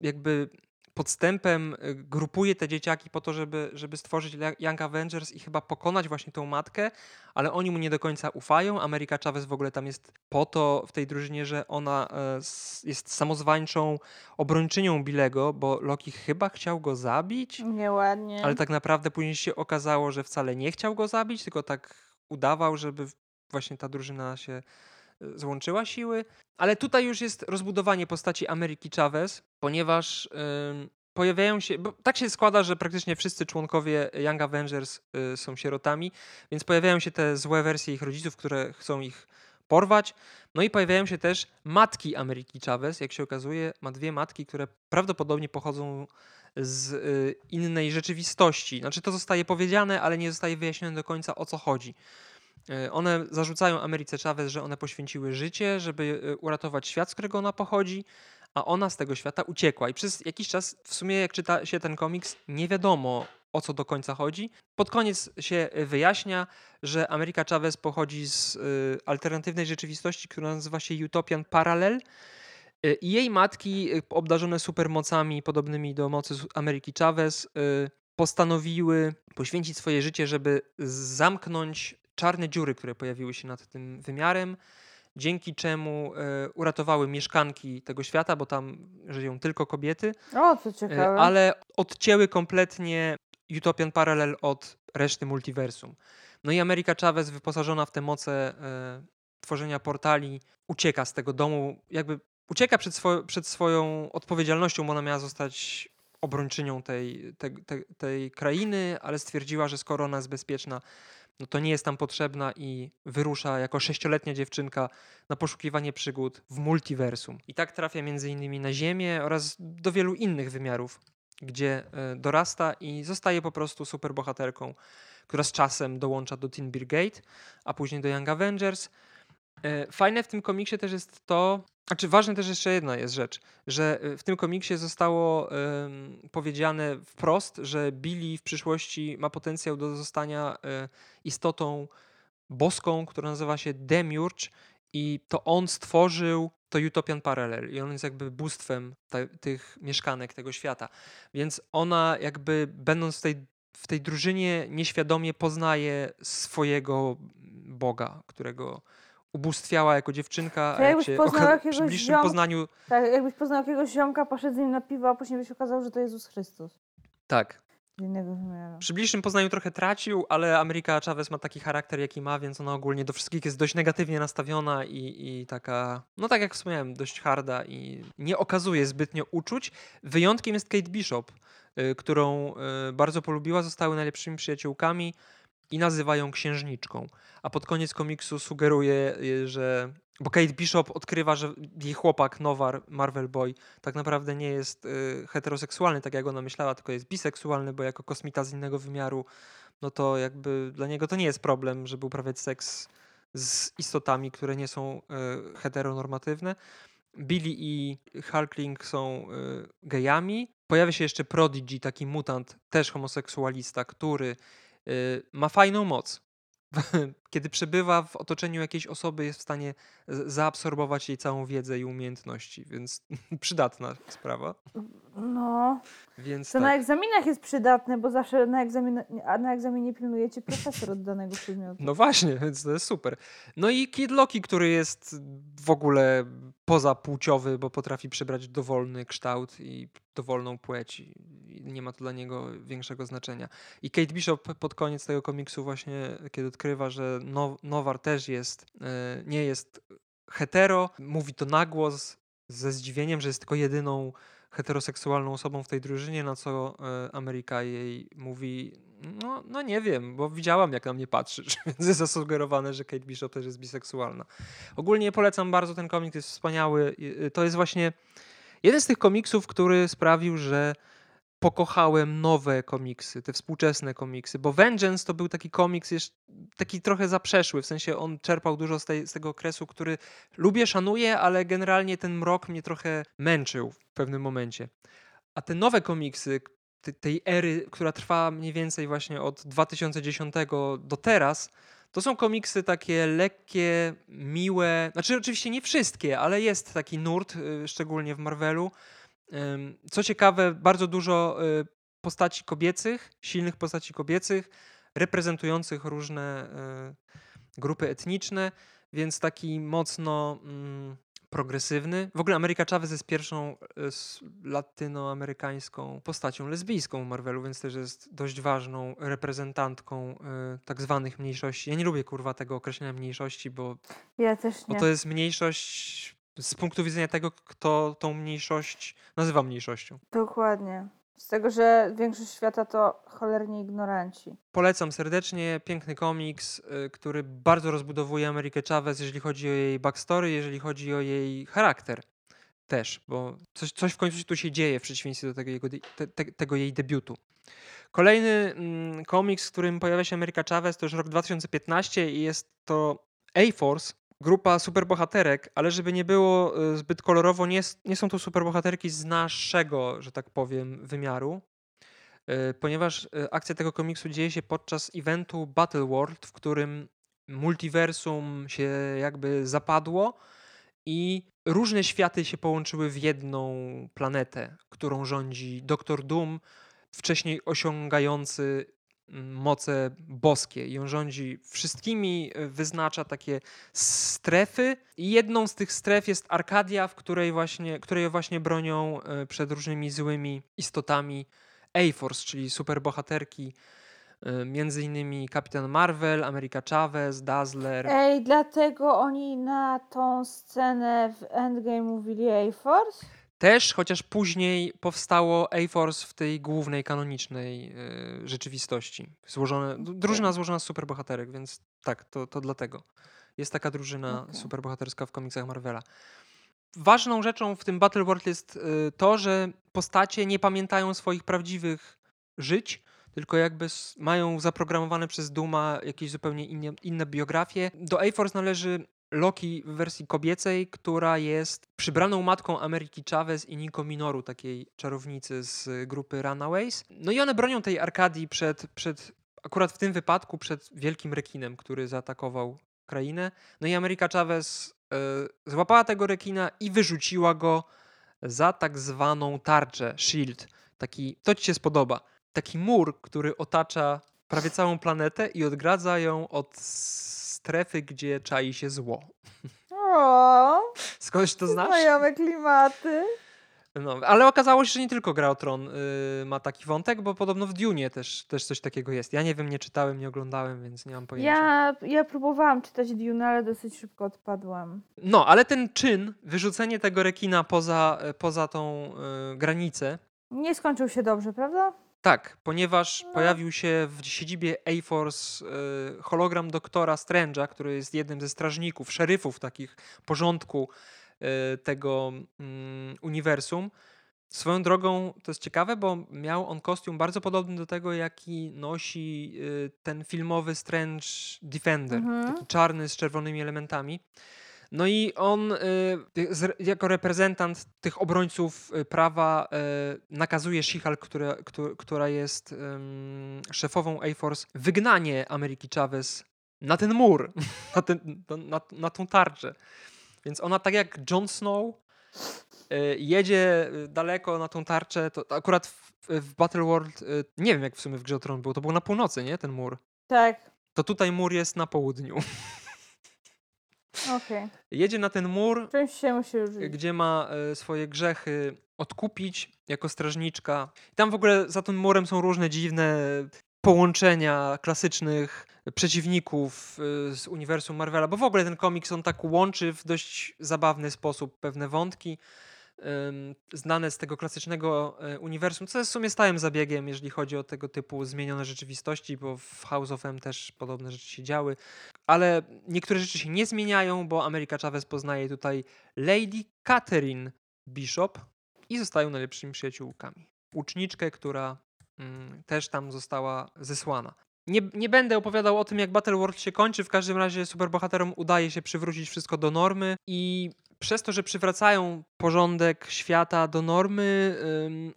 jakby podstępem grupuje te dzieciaki po to, żeby stworzyć Young Avengers i chyba pokonać właśnie tą matkę, ale oni mu nie do końca ufają. America Chavez w ogóle tam jest po to w tej drużynie, że ona jest samozwańczą obrończynią Billego, bo Loki chyba chciał go zabić. Nieładnie. Ale tak naprawdę później się okazało, że wcale nie chciał go zabić, tylko tak udawał, żeby właśnie ta drużyna się złączyła siły, ale tutaj już jest rozbudowanie postaci Ameryki Chavez, ponieważ pojawiają się, bo tak się składa, że praktycznie wszyscy członkowie Young Avengers są sierotami, więc pojawiają się te złe wersje ich rodziców, które chcą ich porwać, no i pojawiają się też matki Ameryki Chavez, jak się okazuje, ma dwie matki, które prawdopodobnie pochodzą z innej rzeczywistości. Znaczy to zostaje powiedziane, ale nie zostaje wyjaśnione do końca, o co chodzi. One zarzucają Ameryce Chavez, że one poświęciły życie, żeby uratować świat, z którego ona pochodzi, a ona z tego świata uciekła. I przez jakiś czas, w sumie jak czyta się ten komiks, nie wiadomo, o co do końca chodzi. Pod koniec się wyjaśnia, że America Chavez pochodzi z alternatywnej rzeczywistości, która nazywa się Utopian Parallel. I jej matki, obdarzone supermocami podobnymi do mocy Ameryki Chavez, postanowiły poświęcić swoje życie, żeby zamknąć czarne dziury, które pojawiły się nad tym wymiarem, dzięki czemu uratowały mieszkanki tego świata, bo tam żyją tylko kobiety. O, co ciekawe. Ale odcięły kompletnie Utopian Parallel od reszty multiversum. No i America Chavez, wyposażona w te moce tworzenia portali, ucieka z tego domu, jakby ucieka przed swoją odpowiedzialnością, bo ona miała zostać obrończynią tej krainy, ale stwierdziła, że skoro ona jest bezpieczna, no to nie jest tam potrzebna i wyrusza jako 6-letnia dziewczynka na poszukiwanie przygód w multiversum. I tak trafia między innymi na Ziemię oraz do wielu innych wymiarów, gdzie dorasta i zostaje po prostu superbohaterką, która z czasem dołącza do Teen Brigade, a później do Young Avengers. Fajne w tym komiksie też jest to, znaczy ważne też jeszcze jedna jest rzecz, że w tym komiksie zostało powiedziane wprost, że Billy w przyszłości ma potencjał do zostania istotą boską, która nazywa się Demiurge i to on stworzył to Utopian Parallel i on jest jakby bóstwem tych mieszkanek tego świata. Więc ona jakby będąc w tej drużynie nieświadomie poznaje swojego Boga, którego ubóstwiała jako dziewczynka, a jak się przy bliższym poznaniu... Tak, jakbyś poznał jakiegoś ziomka, poszedł z nim na piwo, a później by się okazało, że to Jezus Chrystus. Tak. Innego wymiaru. Przy bliższym poznaniu trochę tracił, ale America Chavez ma taki charakter, jaki ma, więc ona ogólnie do wszystkich jest dość negatywnie nastawiona i taka, no tak jak wspomniałem, dość harda i nie okazuje zbytnio uczuć. Wyjątkiem jest Kate Bishop, którą bardzo polubiła, zostały najlepszymi przyjaciółkami i nazywa ją księżniczką. A pod koniec komiksu sugeruje, że... Bo Kate Bishop odkrywa, że jej chłopak Nowar, Marvel Boy, tak naprawdę nie jest heteroseksualny, tak jak ona myślała, tylko jest biseksualny, bo jako kosmita z innego wymiaru, no to jakby dla niego to nie jest problem, żeby uprawiać seks z istotami, które nie są heteronormatywne. Billy i Hulkling są gejami. Pojawia się jeszcze Prodigy, taki mutant, też homoseksualista, który ma fajną moc. Kiedy przebywa w otoczeniu jakiejś osoby, jest w stanie zaabsorbować jej całą wiedzę i umiejętności, więc przydatna sprawa. No, więc to tak. Na egzaminach jest przydatne, bo zawsze na egzaminie pilnujecie profesor od danego przedmiotu. No właśnie, więc to jest super. No i Kid Loki, który jest w ogóle pozapłciowy, bo potrafi przybrać dowolny kształt i dowolną płeć i nie ma to dla niego większego znaczenia. I Kate Bishop pod koniec tego komiksu właśnie, kiedy odkrywa, że Nowar też nie jest hetero, mówi to na głos ze zdziwieniem, że jest tylko jedyną heteroseksualną osobą w tej drużynie, na co Ameryka jej mówi, no nie wiem, bo widziałam, jak na mnie patrzysz, więc jest zasugerowane, że Kate Bishop też jest biseksualna. Ogólnie polecam bardzo ten komiks, jest wspaniały. To jest właśnie jeden z tych komiksów, który sprawił, że pokochałem nowe komiksy, te współczesne komiksy, bo Vengeance to był taki komiks jeszcze taki trochę zaprzeszły, w sensie on czerpał dużo z tego okresu, który lubię, szanuję, ale generalnie ten mrok mnie trochę męczył w pewnym momencie. A te nowe komiksy tej ery, która trwa mniej więcej właśnie od 2010 do teraz, to są komiksy takie lekkie, miłe, znaczy oczywiście nie wszystkie, ale jest taki nurt, szczególnie w Marvelu. Co ciekawe, bardzo dużo postaci kobiecych, silnych postaci kobiecych, reprezentujących różne grupy etniczne, więc taki mocno progresywny. W ogóle America Chavez jest pierwszą latynoamerykańską postacią lesbijską w Marvelu, więc też jest dość ważną reprezentantką tak zwanych mniejszości. Ja nie lubię kurwa tego określenia mniejszości, bo, ja też nie. Bo to jest mniejszość z punktu widzenia tego, kto tą mniejszość nazywa mniejszością. Dokładnie. Z tego, że większość świata to cholerni ignoranci. Polecam serdecznie. Piękny komiks, który bardzo rozbudowuje Amerikę Chavez, jeżeli chodzi o jej backstory, jeżeli chodzi o jej charakter też, bo coś w końcu tu się dzieje w przeciwieństwie do tego jej debiutu. Kolejny komiks, w którym pojawia się America Chavez, to już rok 2015 i jest to A-Force, grupa superbohaterek, ale żeby nie było zbyt kolorowo, nie są to superbohaterki z naszego, że tak powiem, wymiaru, ponieważ akcja tego komiksu dzieje się podczas eventu Battleworld, w którym multiversum się jakby zapadło i różne światy się połączyły w jedną planetę, którą rządzi Doktor Doom, wcześniej osiągający moce boskie i on rządzi wszystkimi, wyznacza takie strefy i jedną z tych stref jest Arkadia, której właśnie bronią przed różnymi złymi istotami A-Force, czyli superbohaterki, między innymi Kapitan Marvel, America Chavez, Dazzler. Ej, dlatego oni na tą scenę w Endgame mówili A-Force? Też, chociaż później powstało A-Force w tej głównej, kanonicznej rzeczywistości. Drużyna złożona z superbohaterek, więc tak, to dlatego. Jest taka drużyna superbohaterska w komiksach Marvela. Ważną rzeczą w tym Battleworld jest to, że postacie nie pamiętają swoich prawdziwych żyć, tylko jakby mają zaprogramowane przez Dooma jakieś zupełnie inne biografie. Do A-Force należy Loki w wersji kobiecej, która jest przybraną matką Ameryki Chavez i Nico Minoru, takiej czarownicy z grupy Runaways. No i one bronią tej Arkadii akurat w tym wypadku, przed wielkim rekinem, który zaatakował krainę. No i America Chavez złapała tego rekina i wyrzuciła go za tak zwaną tarczę, shield. Taki, to ci się spodoba, taki mur, który otacza prawie całą planetę i odgradza ją od strefy, gdzie czai się zło. O, skądś to znasz? Znajome klimaty. No, ale okazało się, że nie tylko Gry o Tron ma taki wątek, bo podobno w Dunie też coś takiego jest. Ja nie wiem, nie czytałem, nie oglądałem, więc nie mam pojęcia. Ja próbowałam czytać Dune, ale dosyć szybko odpadłam. No, ale ten czyn, wyrzucenie tego rekina poza tą granicę... Nie skończył się dobrze, prawda? Tak, ponieważ pojawił się w siedzibie A-Force hologram doktora Strange'a, który jest jednym ze strażników, szeryfów takich porządku tego uniwersum. Swoją drogą to jest ciekawe, bo miał on kostium bardzo podobny do tego, jaki nosi ten filmowy Strange Defender, taki czarny z czerwonymi elementami. No i on jako reprezentant tych obrońców prawa nakazuje She-Hulk, która jest szefową A-Force, wygnanie Ameryki Chavez na ten mur, na tą tarczę. Więc ona tak jak Jon Snow jedzie daleko na tą tarczę. To akurat w Battleworld, nie wiem jak w sumie w Grze o Tron było, to było na północy, nie? Ten mur. Tak. To tutaj mur jest na południu. Okay. Jedzie na ten mur, gdzie ma swoje grzechy odkupić jako strażniczka. I tam w ogóle za tym murem są różne dziwne połączenia klasycznych przeciwników z uniwersum Marvela, bo w ogóle ten komiks on tak łączy w dość zabawny sposób pewne wątki znane z tego klasycznego uniwersum, co jest w sumie stałym zabiegiem, jeżeli chodzi o tego typu zmienione rzeczywistości, bo w House of M też podobne rzeczy się działy, ale niektóre rzeczy się nie zmieniają, bo America Chavez poznaje tutaj Lady Catherine Bishop i zostają najlepszymi przyjaciółkami. uczniczkę, która też tam została zesłana. Nie będę opowiadał o tym, jak Battleworld się kończy. W każdym razie superbohaterom udaje się przywrócić wszystko do normy i przez to, że przywracają porządek świata do normy,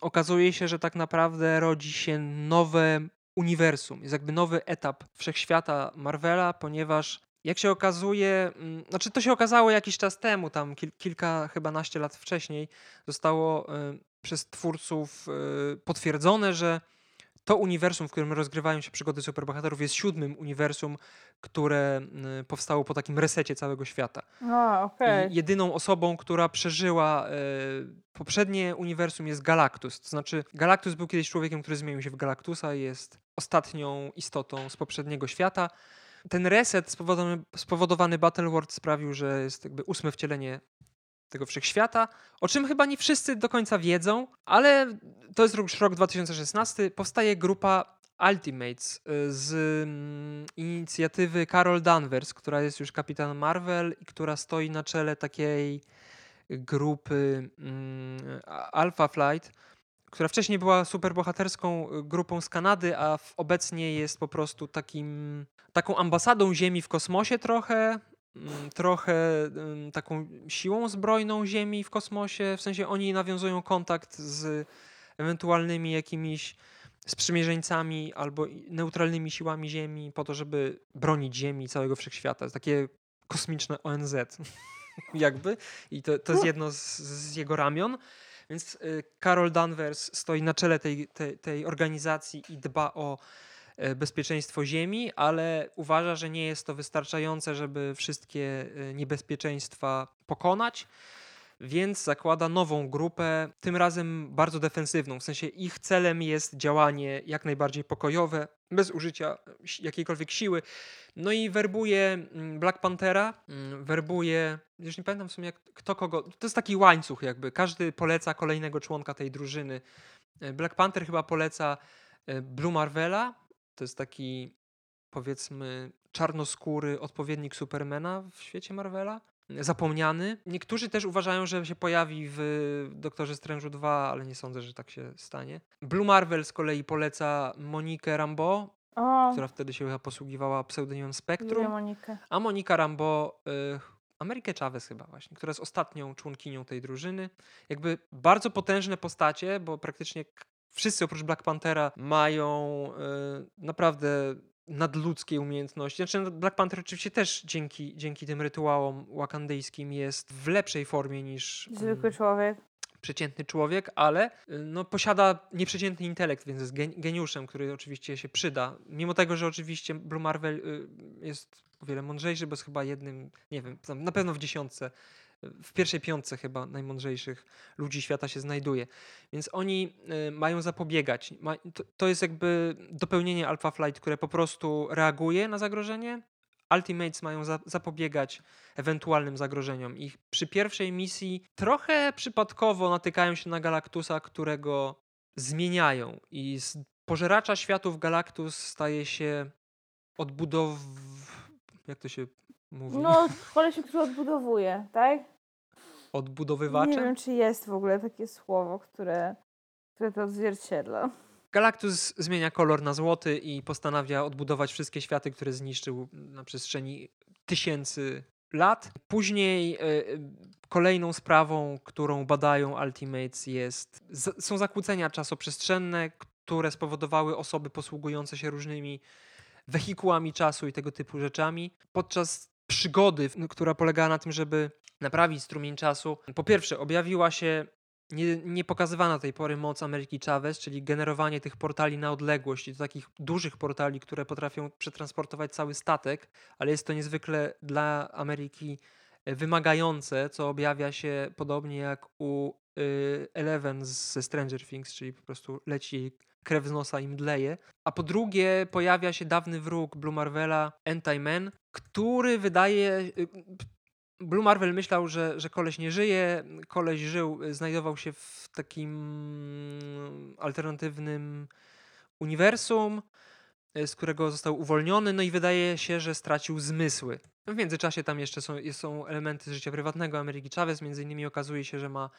okazuje się, że tak naprawdę rodzi się nowe uniwersum. Jest jakby nowy etap wszechświata Marvela, ponieważ jak się okazuje, znaczy to się okazało jakiś czas temu, tam kilka, chyba lat wcześniej, zostało przez twórców potwierdzone, że to uniwersum, w którym rozgrywają się przygody superbohaterów, jest 7. uniwersum, które powstało po takim resecie całego świata. Okay. I jedyną osobą, która przeżyła poprzednie uniwersum, jest Galactus. To znaczy Galactus był kiedyś człowiekiem, który zmienił się w Galactusa i jest ostatnią istotą z poprzedniego świata. Ten reset spowodowany Battleworld sprawił, że jest jakby 8. wcielenie tego wszechświata, o czym chyba nie wszyscy do końca wiedzą, ale to jest już rok 2016, powstaje grupa Ultimates z inicjatywy Carol Danvers, która jest już kapitan Marvel i która stoi na czele takiej grupy Alpha Flight, która wcześniej była superbohaterską grupą z Kanady, a obecnie jest po prostu taką ambasadą Ziemi w kosmosie trochę taką siłą zbrojną Ziemi w kosmosie, w sensie oni nawiązują kontakt z ewentualnymi jakimiś sprzymierzeńcami albo neutralnymi siłami Ziemi po to, żeby bronić Ziemi i całego wszechświata. Takie kosmiczne ONZ jakby i to jest jedno z jego ramion. Więc Carol Danvers stoi na czele tej organizacji i dba o bezpieczeństwo Ziemi, ale uważa, że nie jest to wystarczające, żeby wszystkie niebezpieczeństwa pokonać, więc zakłada nową grupę, tym razem bardzo defensywną. W sensie ich celem jest działanie jak najbardziej pokojowe, bez użycia jakiejkolwiek siły. No i werbuje Black Panthera, werbuje, już nie pamiętam w sumie kto kogo, to jest taki łańcuch jakby, każdy poleca kolejnego członka tej drużyny. Black Panther chyba poleca Blue Marvela, to jest taki, powiedzmy, czarnoskóry odpowiednik Supermana w świecie Marvela. Zapomniany. Niektórzy też uważają, że się pojawi w Doktorze Strange'u 2, ale nie sądzę, że tak się stanie. Blue Marvel z kolei poleca Monikę Rambeau, która wtedy się chyba posługiwała pseudonimem Spectrum. A Monika Rambeau... Amerykę Chavez chyba właśnie, która jest ostatnią członkinią tej drużyny. Jakby bardzo potężne postacie, bo praktycznie... Wszyscy oprócz Black Panthera mają naprawdę nadludzkie umiejętności. Znaczy Black Panther oczywiście też dzięki tym rytuałom wakandyjskim jest w lepszej formie niż zwykły człowiek. Przeciętny człowiek, ale posiada nieprzeciętny intelekt, więc jest geniuszem, który oczywiście się przyda. Mimo tego, że oczywiście Blue Marvel jest o wiele mądrzejszy, bo jest chyba jednym, nie wiem, na pewno w pierwszej 5 chyba najmądrzejszych ludzi świata się znajduje. Więc oni mają zapobiegać. To jest jakby dopełnienie Alpha Flight, które po prostu reaguje na zagrożenie. Ultimates mają zapobiegać ewentualnym zagrożeniom. I przy pierwszej misji trochę przypadkowo natykają się na Galactusa, którego zmieniają. I z pożeracza światów Galactus staje się jak to się mówi? Koleś, który odbudowuje, tak? Odbudowywacze? Nie wiem, czy jest w ogóle takie słowo, które to odzwierciedla. Galactus zmienia kolor na złoty i postanawia odbudować wszystkie światy, które zniszczył na przestrzeni tysięcy lat. Później kolejną sprawą, którą badają Ultimates są zakłócenia czasoprzestrzenne, które spowodowały osoby posługujące się różnymi wehikułami czasu i tego typu rzeczami. Podczas przygody, która polegała na tym, żeby naprawić strumień czasu, po pierwsze objawiła się nie pokazywana do tej pory moc Ameryki Chavez, czyli generowanie tych portali na odległość i do takich dużych portali, które potrafią przetransportować cały statek, ale jest to niezwykle dla Ameryki wymagające, co objawia się podobnie jak u Eleven ze Stranger Things, czyli po prostu leci krew z nosa i mdleje. A po drugie pojawia się dawny wróg Blue Marvela, Anti-Man, który wydaje... Blue Marvel myślał, że koleś nie żyje. Koleś żył, znajdował się w takim alternatywnym uniwersum, z którego został uwolniony, no i wydaje się, że stracił zmysły. W międzyczasie tam jeszcze są elementy życia prywatnego Ameryki Chavez, między innymi okazuje się, że ma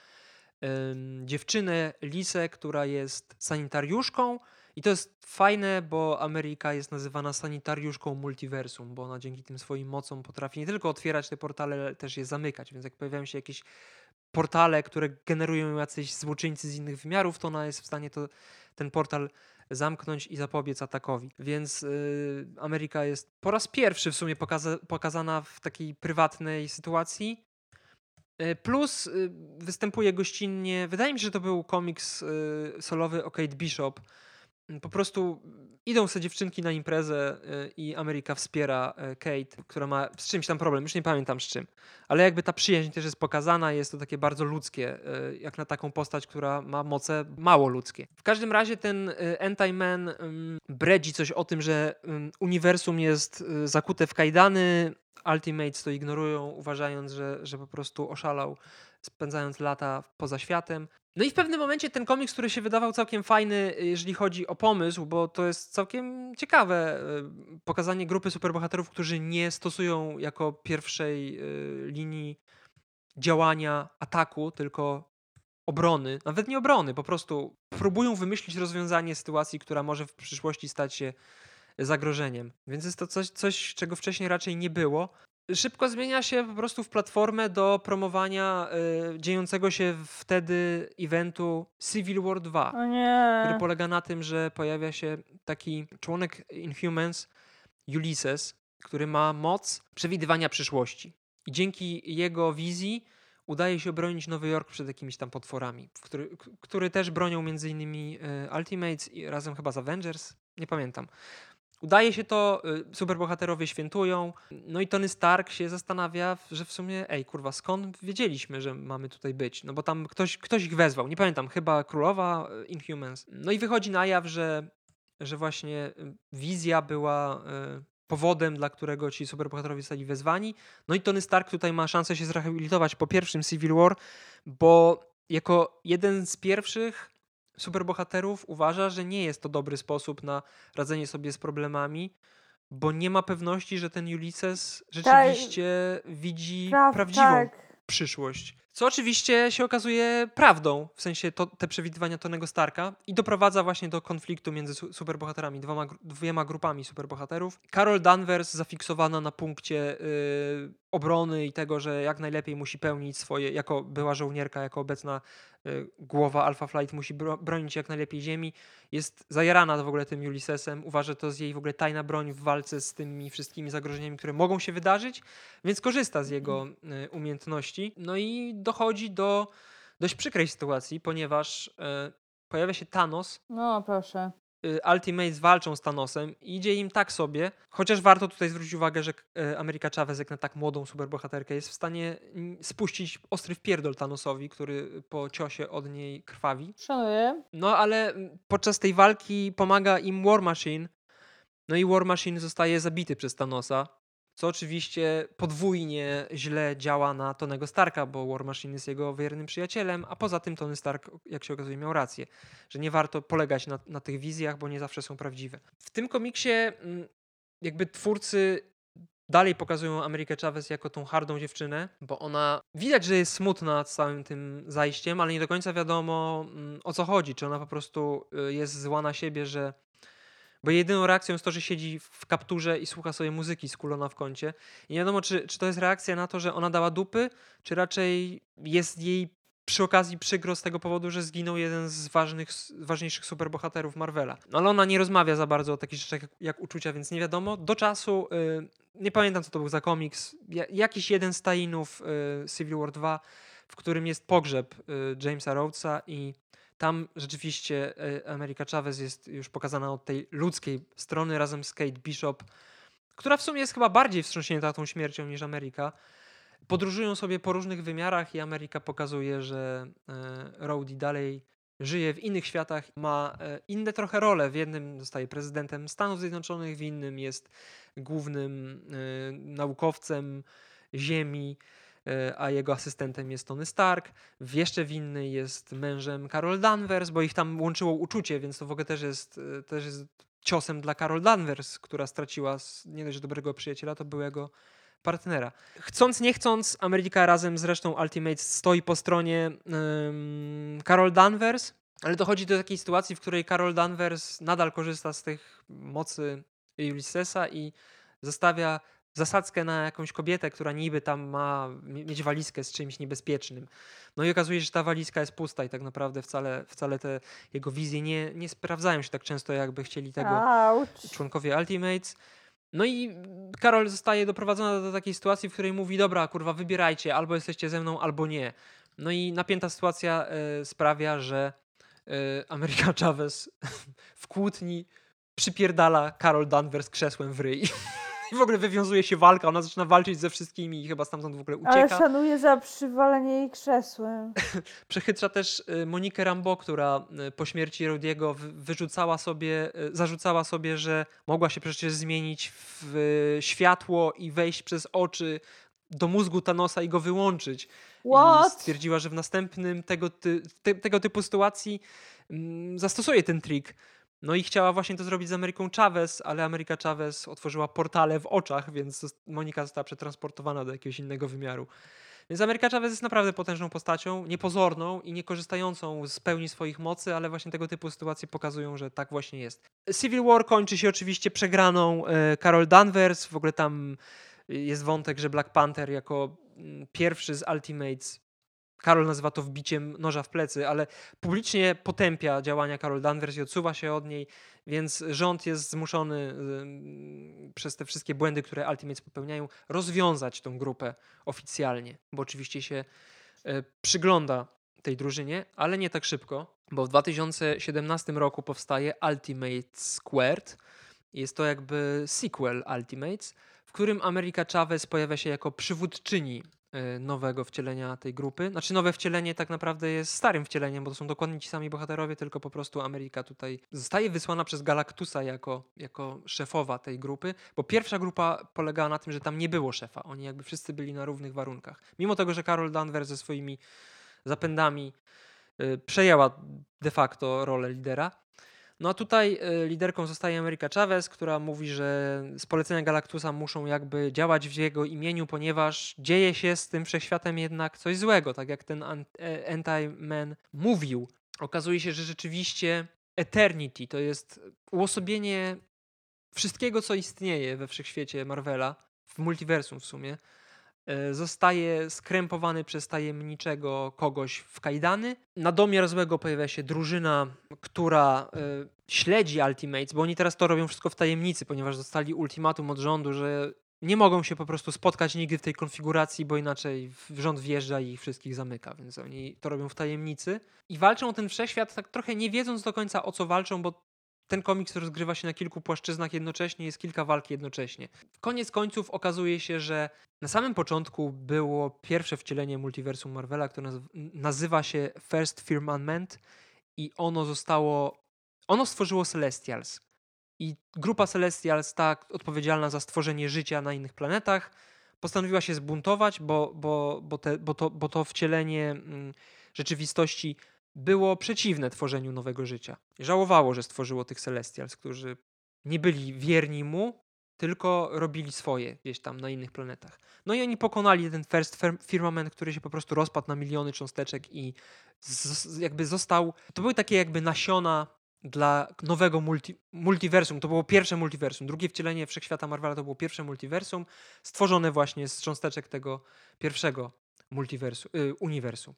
dziewczynę Lisę, która jest sanitariuszką. I to jest fajne, bo Ameryka jest nazywana sanitariuszką multiversum, bo ona dzięki tym swoim mocom potrafi nie tylko otwierać te portale, ale też je zamykać. Więc jak pojawiają się jakieś portale, które generują jacyś złoczyńcy z innych wymiarów, to ona jest w stanie ten portal zamknąć i zapobiec atakowi. Więc Ameryka jest po raz pierwszy w sumie pokazana w takiej prywatnej sytuacji. Plus występuje gościnnie, wydaje mi się, że to był komiks solowy o Kate Bishop. Po prostu idą sobie dziewczynki na imprezę i Ameryka wspiera Kate, która ma z czymś tam problem, już nie pamiętam z czym. Ale jakby ta przyjaźń też jest pokazana, jest to takie bardzo ludzkie, jak na taką postać, która ma moce mało ludzkie. W każdym razie ten Anti-Man bredzi coś o tym, że uniwersum jest zakute w kajdany. Ultimates to ignorują, uważając, że po prostu oszalał, spędzając lata poza światem. No i w pewnym momencie ten komiks, który się wydawał całkiem fajny, jeżeli chodzi o pomysł, bo to jest całkiem ciekawe pokazanie grupy superbohaterów, którzy nie stosują jako pierwszej linii działania ataku, tylko obrony, nawet nie obrony, po prostu próbują wymyślić rozwiązanie sytuacji, która może w przyszłości stać się zagrożeniem. Więc jest to coś, czego wcześniej raczej nie było. Szybko zmienia się po prostu w platformę do promowania dziejącego się wtedy eventu Civil War 2, który polega na tym, że pojawia się taki członek Inhumans, Ulysses, który ma moc przewidywania przyszłości. I dzięki jego wizji udaje się obronić Nowy Jork przed jakimiś tam potworami, który też bronią między innymi Ultimates i razem chyba z Avengers, nie pamiętam. Udaje się to, superbohaterowie świętują, no i Tony Stark się zastanawia, że w sumie skąd wiedzieliśmy, że mamy tutaj być, no bo tam ktoś ich wezwał, nie pamiętam, chyba królowa Inhumans. No i wychodzi na jaw, że właśnie wizja była powodem, dla którego ci superbohaterowie zostali wezwani. No i Tony Stark tutaj ma szansę się zrehabilitować po pierwszym Civil War, bo jako jeden z pierwszych superbohaterów uważa, że nie jest to dobry sposób na radzenie sobie z problemami, bo nie ma pewności, że ten Ulysses rzeczywiście widzi prawdziwą przyszłość. Co oczywiście się okazuje prawdą, w sensie te przewidywania Tony'ego Starka i doprowadza właśnie do konfliktu między superbohaterami, dwiema grupami superbohaterów. Carol Danvers zafiksowana na punkcie obrony i tego, że jak najlepiej musi pełnić swoje, jako była żołnierka, jako obecna głowa Alpha Flight, musi bronić jak najlepiej ziemi. Jest zajarana w ogóle tym Ulyssesem, uważa, że to jest jej w ogóle tajna broń w walce z tymi wszystkimi zagrożeniami, które mogą się wydarzyć, więc korzysta z jego umiejętności. No i dochodzi do dość przykrej sytuacji, ponieważ pojawia się Thanos. No proszę. Ultimates walczą z Thanosem i idzie im tak sobie, chociaż warto tutaj zwrócić uwagę, że America Chavez jak na tak młodą superbohaterkę jest w stanie spuścić ostry wpierdol Thanosowi, który po ciosie od niej krwawi. Szanuję. No ale podczas tej walki pomaga im War Machine, no i War Machine zostaje zabity przez Thanosa, co oczywiście podwójnie źle działa na Tony'ego Starka, bo War Machine jest jego wiernym przyjacielem, a poza tym Tony Stark, jak się okazuje, miał rację, że nie warto polegać na tych wizjach, bo nie zawsze są prawdziwe. W tym komiksie jakby twórcy dalej pokazują Amerykę Chavez jako tą hardą dziewczynę, bo ona widać, że jest smutna całym tym zajściem, ale nie do końca wiadomo o co chodzi, czy ona po prostu jest zła na siebie, bo jedyną reakcją jest to, że siedzi w kapturze i słucha sobie muzyki skulona w kącie. I nie wiadomo, czy to jest reakcja na to, że ona dała dupy, czy raczej jest jej przy okazji przykro z tego powodu, że zginął jeden z ważniejszych superbohaterów Marvela. No, ale ona nie rozmawia za bardzo o takich rzeczach jak uczucia, więc nie wiadomo. Do czasu, nie pamiętam co to był za komiks, jakiś jeden z tie-inów Civil War 2, w którym jest pogrzeb Jamesa Rhodesa i tam rzeczywiście America Chavez jest już pokazana od tej ludzkiej strony razem z Kate Bishop, która w sumie jest chyba bardziej wstrząśnięta tą śmiercią niż Ameryka. Podróżują sobie po różnych wymiarach i Ameryka pokazuje, że Rhodey dalej żyje w innych światach, ma inne trochę role. W jednym zostaje prezydentem Stanów Zjednoczonych, w innym jest głównym naukowcem Ziemi, a jego asystentem jest Tony Stark, jeszcze winny jest mężem Carol Danvers, bo ich tam łączyło uczucie, więc to w ogóle też jest ciosem dla Carol Danvers, która straciła nie dość dobrego przyjaciela, to byłego partnera. Chcąc, nie chcąc, Ameryka razem z resztą Ultimates stoi po stronie Carol Danvers, ale dochodzi do takiej sytuacji, w której Carol Danvers nadal korzysta z tych mocy Ulyssesa i zostawia zasadzkę na jakąś kobietę, która niby tam ma mieć walizkę z czymś niebezpiecznym. No i okazuje się, że ta walizka jest pusta i tak naprawdę wcale te jego wizje nie sprawdzają się tak często, jakby chcieli tego członkowie Ultimates. No i Carol zostaje doprowadzona do takiej sytuacji, w której mówi: dobra, kurwa, wybierajcie, albo jesteście ze mną, albo nie. No i napięta sytuacja sprawia, że America Chavez w kłótni przypierdala Carol Danvers krzesłem w ryj. I w ogóle wywiązuje się walka, ona zaczyna walczyć ze wszystkimi i chyba stamtąd w ogóle ucieka. Ale szanuję za przywalenie jej krzesłem. Przechytra też Monikę Rambeau, która po śmierci Rodiego zarzucała sobie, że mogła się przecież zmienić w światło i wejść przez oczy do mózgu Thanosa i go wyłączyć. I stwierdziła, że w następnym tego typu sytuacji zastosuje ten trik. No i chciała właśnie to zrobić z Ameryką Chavez, ale Ameryka Chavez otworzyła portale w oczach, więc Monika została przetransportowana do jakiegoś innego wymiaru. Więc Ameryka Chavez jest naprawdę potężną postacią, niepozorną i niekorzystającą z pełni swoich mocy, ale właśnie tego typu sytuacje pokazują, że tak właśnie jest. Civil War kończy się oczywiście przegraną Carol Danvers. W ogóle tam jest wątek, że Black Panther jako pierwszy z Ultimates, Carol nazywa to wbiciem noża w plecy, ale publicznie potępia działania Carol Danvers i odsuwa się od niej, więc rząd jest zmuszony przez te wszystkie błędy, które Ultimates popełniają, rozwiązać tą grupę oficjalnie, bo oczywiście się przygląda tej drużynie, ale nie tak szybko, bo w 2017 roku powstaje Ultimate Squared. Jest to jakby sequel Ultimates, w którym America Chavez pojawia się jako przywódczyni nowego wcielenia tej grupy. Znaczy nowe wcielenie tak naprawdę jest starym wcieleniem, bo to są dokładnie ci sami bohaterowie, tylko po prostu Ameryka tutaj zostaje wysłana przez Galactusa jako szefowa tej grupy, bo pierwsza grupa polegała na tym, że tam nie było szefa. Oni jakby wszyscy byli na równych warunkach. Mimo tego, że Carol Danvers ze swoimi zapędami przejęła de facto rolę lidera. No a tutaj liderką zostaje Ameryka Chavez, która mówi, że z polecenia Galactusa muszą jakby działać w jego imieniu, ponieważ dzieje się z tym wszechświatem jednak coś złego, tak jak ten Anti-Man mówił. Okazuje się, że rzeczywiście Eternity to jest uosobienie wszystkiego, co istnieje we wszechświecie Marvela, w multiversum w sumie. Zostaje skrępowany przez tajemniczego kogoś w kajdany. Na domiar złego pojawia się drużyna, która śledzi Ultimates, bo oni teraz to robią wszystko w tajemnicy, ponieważ dostali ultimatum od rządu, że nie mogą się po prostu spotkać nigdy w tej konfiguracji, bo inaczej rząd wjeżdża i ich wszystkich zamyka, więc oni to robią w tajemnicy. I walczą o ten wszechświat tak trochę nie wiedząc do końca, o co walczą, bo ten komiks rozgrywa się na kilku płaszczyznach jednocześnie, jest kilka walk jednocześnie. Koniec końców okazuje się, że na samym początku było pierwsze wcielenie multiversum Marvela, które nazywa się First Firmament i ono stworzyło Celestials. I grupa Celestials, ta odpowiedzialna za stworzenie życia na innych planetach, postanowiła się zbuntować, bo to wcielenie rzeczywistości było przeciwne tworzeniu nowego życia. Żałowało, że stworzyło tych Celestials, którzy nie byli wierni mu, tylko robili swoje gdzieś tam na innych planetach. No i oni pokonali ten First Firmament, który się po prostu rozpadł na miliony cząsteczek i jakby został... To były takie jakby nasiona dla nowego multiversum. To było pierwsze multiversum. Drugie wcielenie Wszechświata Marvela to było pierwsze multiversum stworzone właśnie z cząsteczek tego pierwszego uniwersum.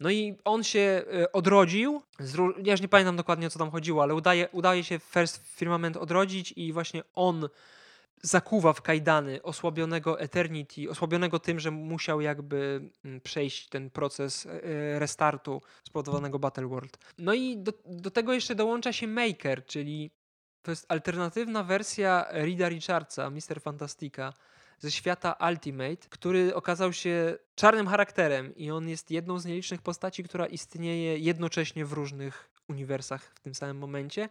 No i on się odrodził, ja już nie pamiętam dokładnie, o co tam chodziło, ale udaje się First Firmament odrodzić i właśnie on zakuwa w kajdany osłabionego Eternity, osłabionego tym, że musiał jakby przejść ten proces restartu spowodowanego Battleworld. No i do tego jeszcze dołącza się Maker, czyli to jest alternatywna wersja Reeda Richardsa, Mr. Fantastica, ze świata Ultimate, który okazał się czarnym charakterem i on jest jedną z nielicznych postaci, która istnieje jednocześnie w różnych uniwersach w tym samym momencie.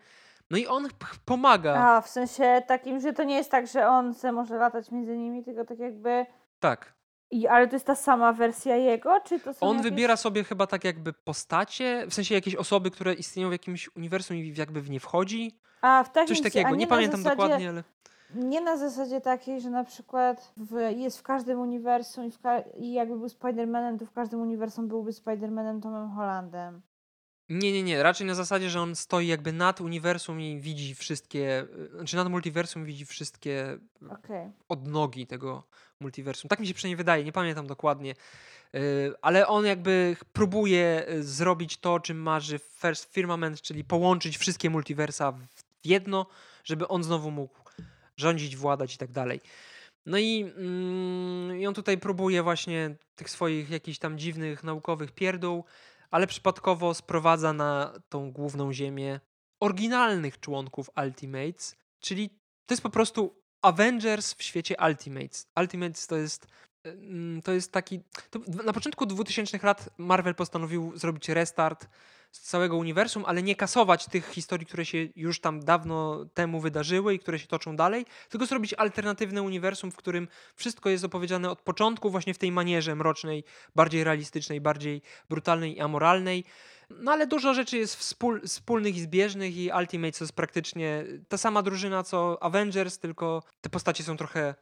No i on pomaga. W sensie takim, że to nie jest tak, że on se może latać między nimi, tylko tak jakby... Tak. Ale to jest ta sama wersja jego? Czy to są on jakieś... wybiera sobie chyba tak jakby postacie, w sensie jakieś osoby, które istnieją w jakimś uniwersum i jakby w nie wchodzi. W takim... Coś takiego, nie pamiętam dokładnie, ale... Nie na zasadzie takiej, że na przykład jest w każdym uniwersum i jakby był Spider-Manem, to w każdym uniwersum byłby Spider-Manem Tomem Hollandem. Nie. Raczej na zasadzie, że on stoi jakby nad uniwersum i widzi wszystkie, znaczy nad multiversum widzi wszystkie odnogi tego multiversum. Tak mi się przynajmniej wydaje, nie pamiętam dokładnie. Ale on jakby próbuje zrobić to, czym marzy First Firmament, czyli połączyć wszystkie multiversa w jedno, żeby on znowu mógł rządzić, władać i tak dalej. No i on tutaj próbuje właśnie tych swoich jakichś tam dziwnych naukowych pierdół, ale przypadkowo sprowadza na tą główną ziemię oryginalnych członków Ultimates, czyli to jest po prostu Avengers w świecie Ultimates. Ultimates to jest taki... To na początku 2000 lat Marvel postanowił zrobić restart z całego uniwersum, ale nie kasować tych historii, które się już tam dawno temu wydarzyły i które się toczą dalej, tylko zrobić alternatywne uniwersum, w którym wszystko jest opowiedziane od początku, właśnie w tej manierze mrocznej, bardziej realistycznej, bardziej brutalnej i amoralnej. No ale dużo rzeczy jest wspólnych i zbieżnych i Ultimates to jest praktycznie ta sama drużyna co Avengers, tylko te postacie są trochę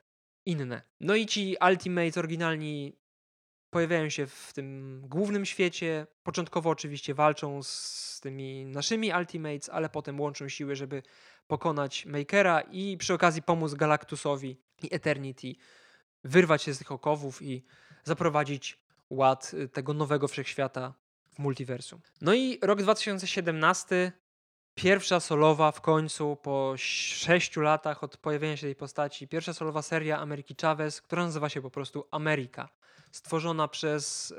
inne. No i ci Ultimates oryginalni pojawiają się w tym głównym świecie. Początkowo oczywiście walczą z tymi naszymi Ultimates, ale potem łączą siły, żeby pokonać Makera i przy okazji pomóc Galactusowi i Eternity wyrwać się z tych okowów i zaprowadzić ład tego nowego wszechświata w multiversum. No i rok 2017, pierwsza solowa w końcu po 6 latach od pojawienia się tej postaci, pierwsza solowa seria Ameryki Chavez, która nazywa się po prostu America. Stworzona przez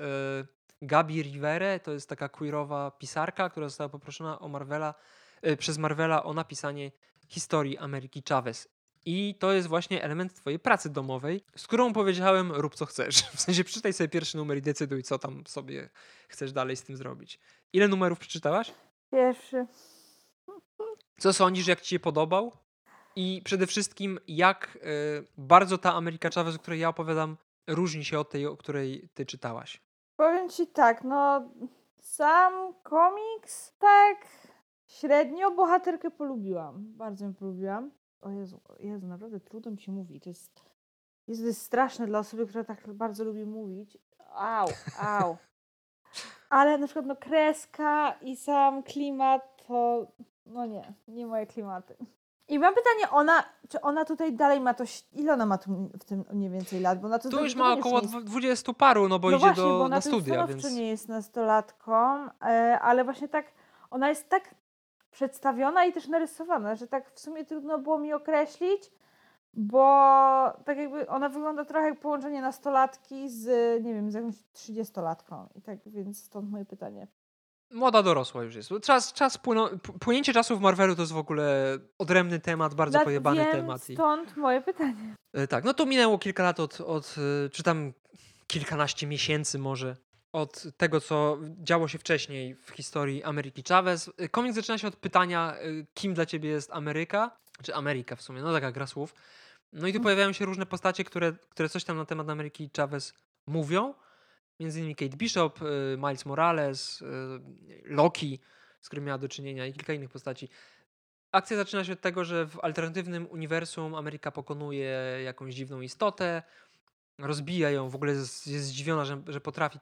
Gabi Riverę, to jest taka queerowa pisarka, która została poproszona o przez Marvela o napisanie historii Ameryki Chavez. I to jest właśnie element twojej pracy domowej, z którą powiedziałem, rób co chcesz. W sensie przeczytaj sobie pierwszy numer i decyduj, co tam sobie chcesz dalej z tym zrobić. Ile numerów przeczytałaś? Pierwszy. Co sądzisz, jak ci się podobał? I przede wszystkim, jak bardzo ta Ameryka Chavez, o której ja opowiadam, różni się od tej, o której ty czytałaś? Powiem ci tak, no sam komiks tak średnio, bohaterkę polubiłam. Bardzo ją polubiłam. O Jezu, naprawdę trudno mi się mówi. To jest straszne dla osoby, która tak bardzo lubi mówić. Au. Ale na przykład kreska i sam klimat to nie moje klimaty. I mam pytanie, czy ona tutaj dalej ma to, ile ona ma tu w tym mniej więcej lat? Bo tu już ma około 20 paru, no bo idzie właśnie, bo na studia. Więc... nie jest nastolatką, ale właśnie tak, ona jest tak przedstawiona i też narysowana, że tak w sumie trudno było mi określić, bo tak jakby ona wygląda trochę jak połączenie nastolatki z, z jakąś 30-latką. I tak więc stąd moje pytanie. Młoda dorosła już jest. Płynięcie czasu w Marvelu to jest w ogóle odrębny temat, bardzo pojebany temat. Stąd moje pytanie. Tak, no to minęło kilka lat czy tam kilkanaście miesięcy może, od tego, co działo się wcześniej w historii Ameryki Chavez. Komiks zaczyna się od pytania, kim dla ciebie jest Ameryka, czy Ameryka w sumie, no taka gra słów. No i tu pojawiają się różne postacie, które coś tam na temat Ameryki Chavez mówią. Między innymi Kate Bishop, Miles Morales, Loki, z którym miała do czynienia i kilka innych postaci. Akcja zaczyna się od tego, że w alternatywnym uniwersum Ameryka pokonuje jakąś dziwną istotę, rozbija ją, w ogóle jest zdziwiona, że potrafi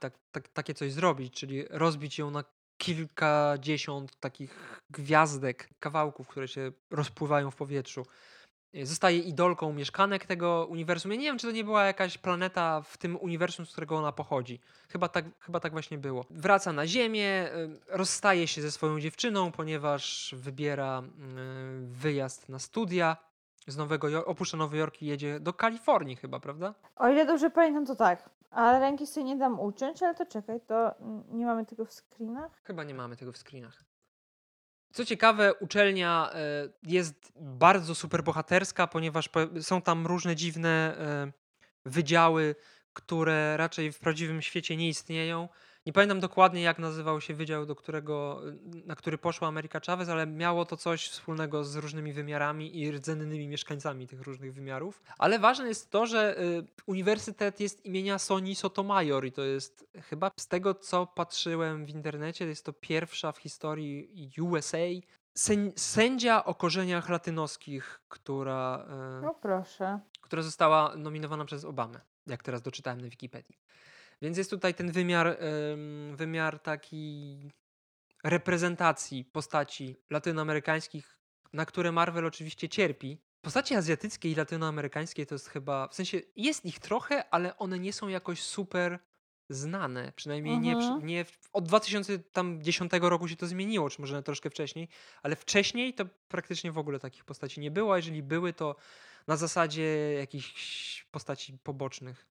takie coś zrobić, czyli rozbić ją na kilkadziesiąt takich gwiazdek, kawałków, które się rozpływają w powietrzu. Zostaje idolką mieszkanek tego uniwersum. Ja nie wiem, czy to nie była jakaś planeta w tym uniwersum, z którego ona pochodzi. Chyba tak właśnie było. Wraca na Ziemię, rozstaje się ze swoją dziewczyną, ponieważ wybiera wyjazd na studia. Opuszcza Nowy Jork i jedzie do Kalifornii chyba, prawda? O ile dobrze pamiętam, to tak. Ale ręki sobie nie dam uciąć, ale to czekaj, to nie mamy tego w screenach? Chyba nie mamy tego w screenach. Co ciekawe, uczelnia jest bardzo superbohaterska, ponieważ są tam różne dziwne wydziały, które raczej w prawdziwym świecie nie istnieją. Nie pamiętam dokładnie, jak nazywał się wydział, na który poszła Ameryka Chavez, ale miało to coś wspólnego z różnymi wymiarami i rdzennymi mieszkańcami tych różnych wymiarów. Ale ważne jest to, że uniwersytet jest imienia Soni Sotomayor i to jest chyba, z tego co patrzyłem w internecie, jest to pierwsza w historii USA sędzia o korzeniach latynoskich, która, no proszę, która została nominowana przez Obamę, jak teraz doczytałem na Wikipedii. Więc jest tutaj ten wymiar taki reprezentacji postaci latynoamerykańskich, na które Marvel oczywiście cierpi. Postacie azjatyckie i latynoamerykańskie to jest chyba, w sensie jest ich trochę, ale one nie są jakoś super znane. Przynajmniej nie od 2010 roku się to zmieniło, czy może troszkę wcześniej, ale wcześniej to praktycznie w ogóle takich postaci nie było. Jeżeli były, to na zasadzie jakichś postaci pobocznych.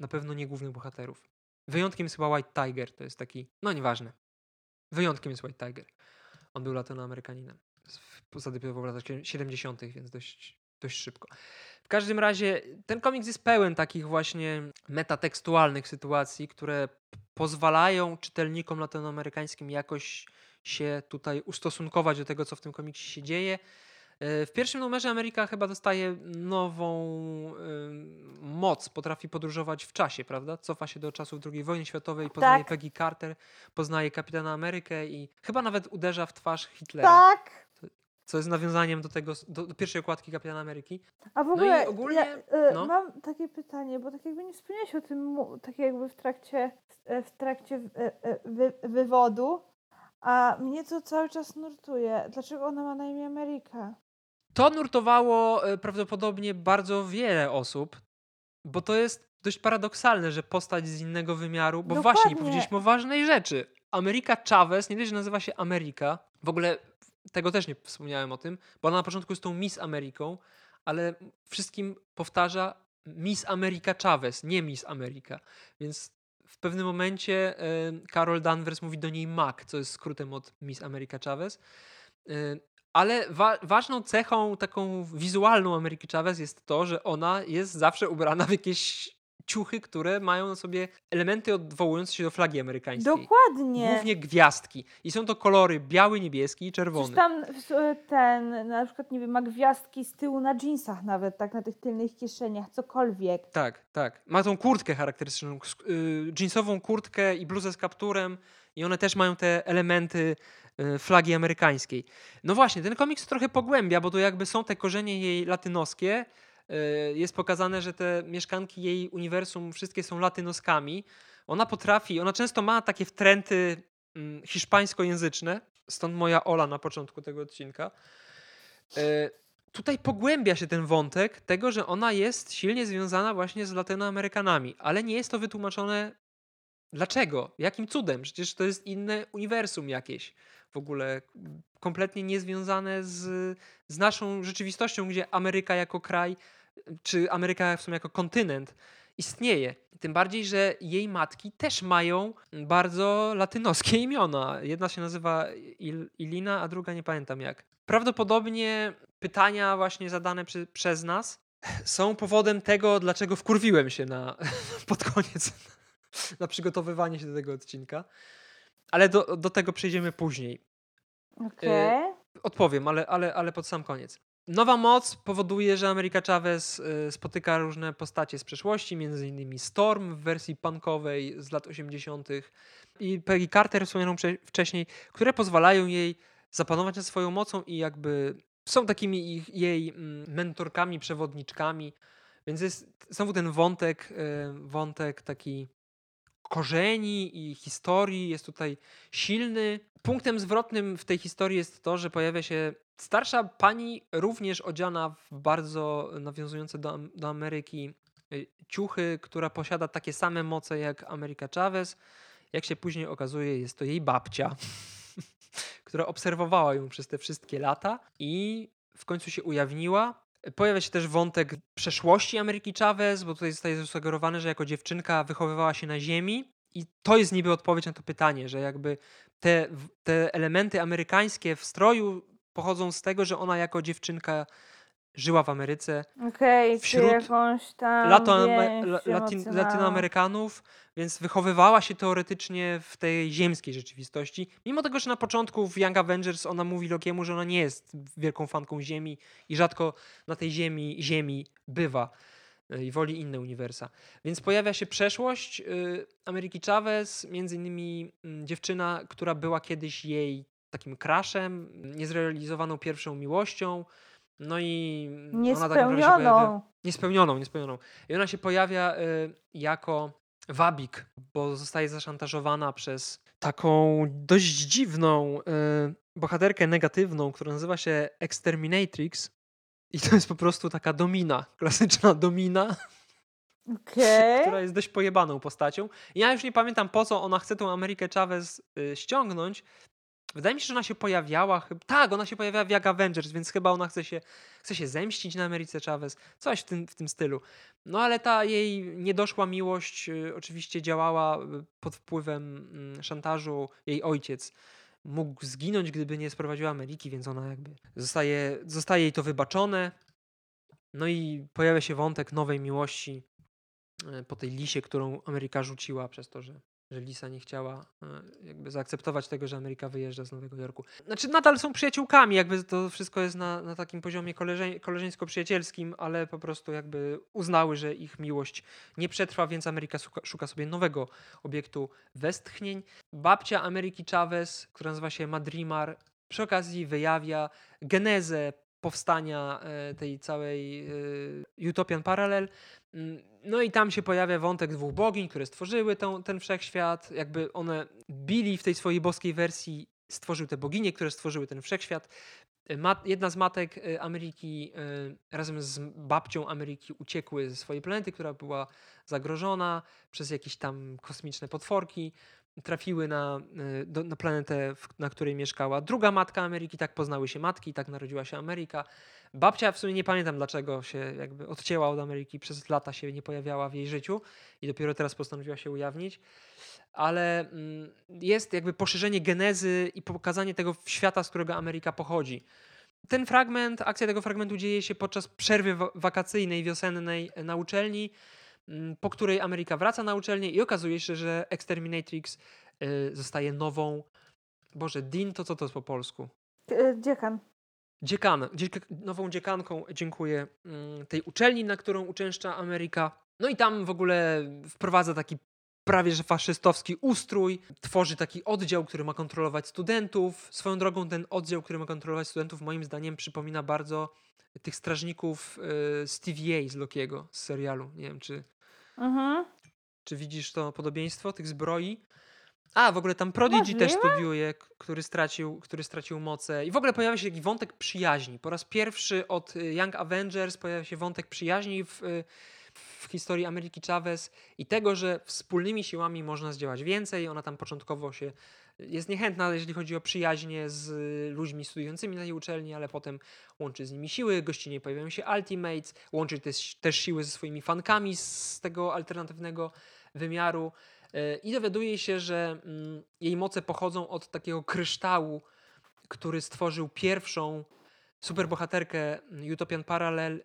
Na pewno nie głównych bohaterów. Wyjątkiem jest chyba White Tiger, to jest taki, no nieważne. Wyjątkiem jest White Tiger. On był latynoamerykaninem. Zadebiutował w latach 70., więc dość szybko. W każdym razie ten komiks jest pełen takich właśnie metatekstualnych sytuacji, które pozwalają czytelnikom latynoamerykańskim jakoś się tutaj ustosunkować do tego, co w tym komiksie się dzieje. W pierwszym numerze Ameryka chyba dostaje nową moc, potrafi podróżować w czasie, prawda? Cofa się do czasów II wojny światowej, poznaje Peggy Carter, poznaje Kapitana Amerykę i chyba nawet uderza w twarz Hitlera. Tak. Co jest nawiązaniem do tego, do pierwszej okładki Kapitana Ameryki. A w ogóle no i ogólnie, mam takie pytanie, bo tak jakby nie wspomniałeś o tym, tak jakby w trakcie wywodu, a mnie to cały czas nurtuje. Dlaczego ona ma na imię Ameryka? To nurtowało prawdopodobnie bardzo wiele osób, bo to jest dość paradoksalne, że postać z innego wymiaru, bo Dokładnie. Właśnie nie powiedzieliśmy o ważnej rzeczy. America Chavez, nie dość, że nazywa się Ameryka, w ogóle tego też nie wspomniałem o tym, bo ona na początku jest tą Miss Ameryką, ale wszystkim powtarza Miss America Chavez, nie Miss America. Więc w pewnym momencie Carol Danvers mówi do niej Mac, co jest skrótem od Miss America Chavez. Ale ważną cechą taką wizualną Ameryki Chavez jest to, że ona jest zawsze ubrana w jakieś ciuchy, które mają na sobie elementy odwołujące się do flagi amerykańskiej. Dokładnie. Głównie gwiazdki. I są to kolory biały, niebieski i czerwony. Przecież tam na przykład, nie wiem, ma gwiazdki z tyłu na dżinsach nawet, tak, na tych tylnych kieszeniach, cokolwiek. Tak, tak. Ma tą kurtkę charakterystyczną, dżinsową kurtkę i bluzę z kapturem i one też mają te elementy flagi amerykańskiej. No właśnie, ten komiks trochę pogłębia, bo to jakby są te korzenie jej latynoskie. Jest pokazane, że te mieszkanki jej uniwersum wszystkie są latynoskami. Ona często ma takie wtręty hiszpańskojęzyczne, stąd moja Ola na początku tego odcinka. Tutaj pogłębia się ten wątek tego, że ona jest silnie związana właśnie z Latynoamerykanami, ale nie jest to wytłumaczone dlaczego, jakim cudem, przecież to jest inne uniwersum jakieś. W ogóle kompletnie niezwiązane z naszą rzeczywistością, gdzie Ameryka jako kraj, czy Ameryka w sumie jako kontynent istnieje. Tym bardziej, że jej matki też mają bardzo latynoskie imiona. Jedna się nazywa Ilina, a druga nie pamiętam jak. Prawdopodobnie pytania właśnie zadane przez nas są powodem tego, dlaczego wkurwiłem się pod koniec na przygotowywanie się do tego odcinka. Ale do tego przejdziemy później. Okay. Odpowiem, ale pod sam koniec. Nowa moc powoduje, że America Chavez spotyka różne postacie z przeszłości, między innymi Storm w wersji punkowej z lat 80. i Peggy Carter wspomnianą wcześniej, które pozwalają jej zapanować nad swoją mocą i jakby są takimi jej mentorkami, przewodniczkami. Więc jest znowu ten wątek taki korzeni i historii jest tutaj silny. Punktem zwrotnym w tej historii jest to, że pojawia się starsza pani, również odziana w bardzo nawiązujące do Ameryki ciuchy, która posiada takie same moce jak America Chavez. Jak się później okazuje, jest to jej babcia, która obserwowała ją przez te wszystkie lata i w końcu się ujawniła. Pojawia się też wątek przeszłości Ameryki Chavez, bo tutaj zostaje zasugerowane, że jako dziewczynka wychowywała się na ziemi i to jest niby odpowiedź na to pytanie, że jakby te elementy amerykańskie w stroju pochodzą z tego, że ona jako dziewczynka żyła w Ameryce wśród jakąś tam Latynoamerykanów, więc wychowywała się teoretycznie w tej ziemskiej rzeczywistości. Mimo tego, że na początku w Young Avengers ona mówi Lokiemu, że ona nie jest wielką fanką Ziemi i rzadko na tej Ziemi bywa i woli inne uniwersa. Więc pojawia się przeszłość Ameryki Chavez, między innymi dziewczyna, która była kiedyś jej takim crushem, niezrealizowaną pierwszą miłością, no i niespełnioną. I ona się pojawia jako wabik, bo zostaje zaszantażowana przez taką dość dziwną bohaterkę negatywną, która nazywa się Exterminatrix i to jest po prostu taka domina, klasyczna domina, która jest dość pojebaną postacią. Ja już nie pamiętam, po co ona chce tą Amerykę Chavez ściągnąć. Wydaje mi się, że ona się pojawiała... Tak, ona się pojawiała w Young Avengers, więc chyba ona chce się zemścić na Ameryce Chavez. Coś w tym stylu. No ale ta jej niedoszła miłość oczywiście działała pod wpływem szantażu. Jej ojciec mógł zginąć, gdyby nie sprowadziła Ameryki, więc ona jakby... Zostaje jej to wybaczone. No i pojawia się wątek nowej miłości po tej lisie, którą Ameryka rzuciła przez to, że Lisa nie chciała jakby zaakceptować tego, że Ameryka wyjeżdża z Nowego Jorku. Znaczy nadal są przyjaciółkami, jakby to wszystko jest na takim poziomie koleżeńsko-przyjacielskim, ale po prostu jakby uznały, że ich miłość nie przetrwa, więc Ameryka szuka sobie nowego obiektu westchnień. Babcia Ameryki Chavez, która nazywa się Madrimar, przy okazji wyjawia genezę powstania tej całej Utopian Parallel. No i tam się pojawia wątek dwóch bogiń, które stworzyły ten wszechświat. Jakby one Billy w tej swojej boskiej wersji stworzył te boginie, które stworzyły ten wszechświat. Jedna z matek Ameryki razem z babcią Ameryki uciekły ze swojej planety, która była zagrożona przez jakieś tam kosmiczne potworki. Trafiły na planetę, na której mieszkała druga matka Ameryki, tak poznały się matki, tak narodziła się Ameryka. Babcia, w sumie nie pamiętam dlaczego się jakby odcięła od Ameryki, przez lata się nie pojawiała w jej życiu i dopiero teraz postanowiła się ujawnić, ale jest jakby poszerzenie genezy i pokazanie tego świata, z którego Ameryka pochodzi. Ten fragment, akcja tego fragmentu dzieje się podczas przerwy wakacyjnej, wiosennej na uczelni, po której Ameryka wraca na uczelnię i okazuje się, że Exterminatrix zostaje nową... Boże, Dean, to co to jest po polsku? Dziekan. Nową dziekanką, dziękuję, tej uczelni, na którą uczęszcza Ameryka. No i tam w ogóle wprowadza taki prawie że faszystowski ustrój, tworzy taki oddział, który ma kontrolować studentów. Swoją drogą ten oddział, który ma kontrolować studentów, moim zdaniem przypomina bardzo tych strażników Stevie'a z Lokiego, z serialu. Nie wiem, czy widzisz to podobieństwo tych zbroi? A, w ogóle tam Prodigy też studiuje, który stracił moce. I w ogóle pojawia się taki wątek przyjaźni. Po raz pierwszy od Young Avengers pojawia się wątek przyjaźni w historii Ameryki Chavez i tego, że wspólnymi siłami można zdziałać więcej. Ona tam początkowo jest niechętna, jeżeli chodzi o przyjaźnie z ludźmi studiującymi na tej uczelni, ale potem łączy z nimi siły, gościnnie pojawiają się Ultimates, łączy też siły ze swoimi fankami z tego alternatywnego wymiaru i dowiaduje się, że jej moce pochodzą od takiego kryształu, który stworzył pierwszą superbohaterkę Utopian Parallel,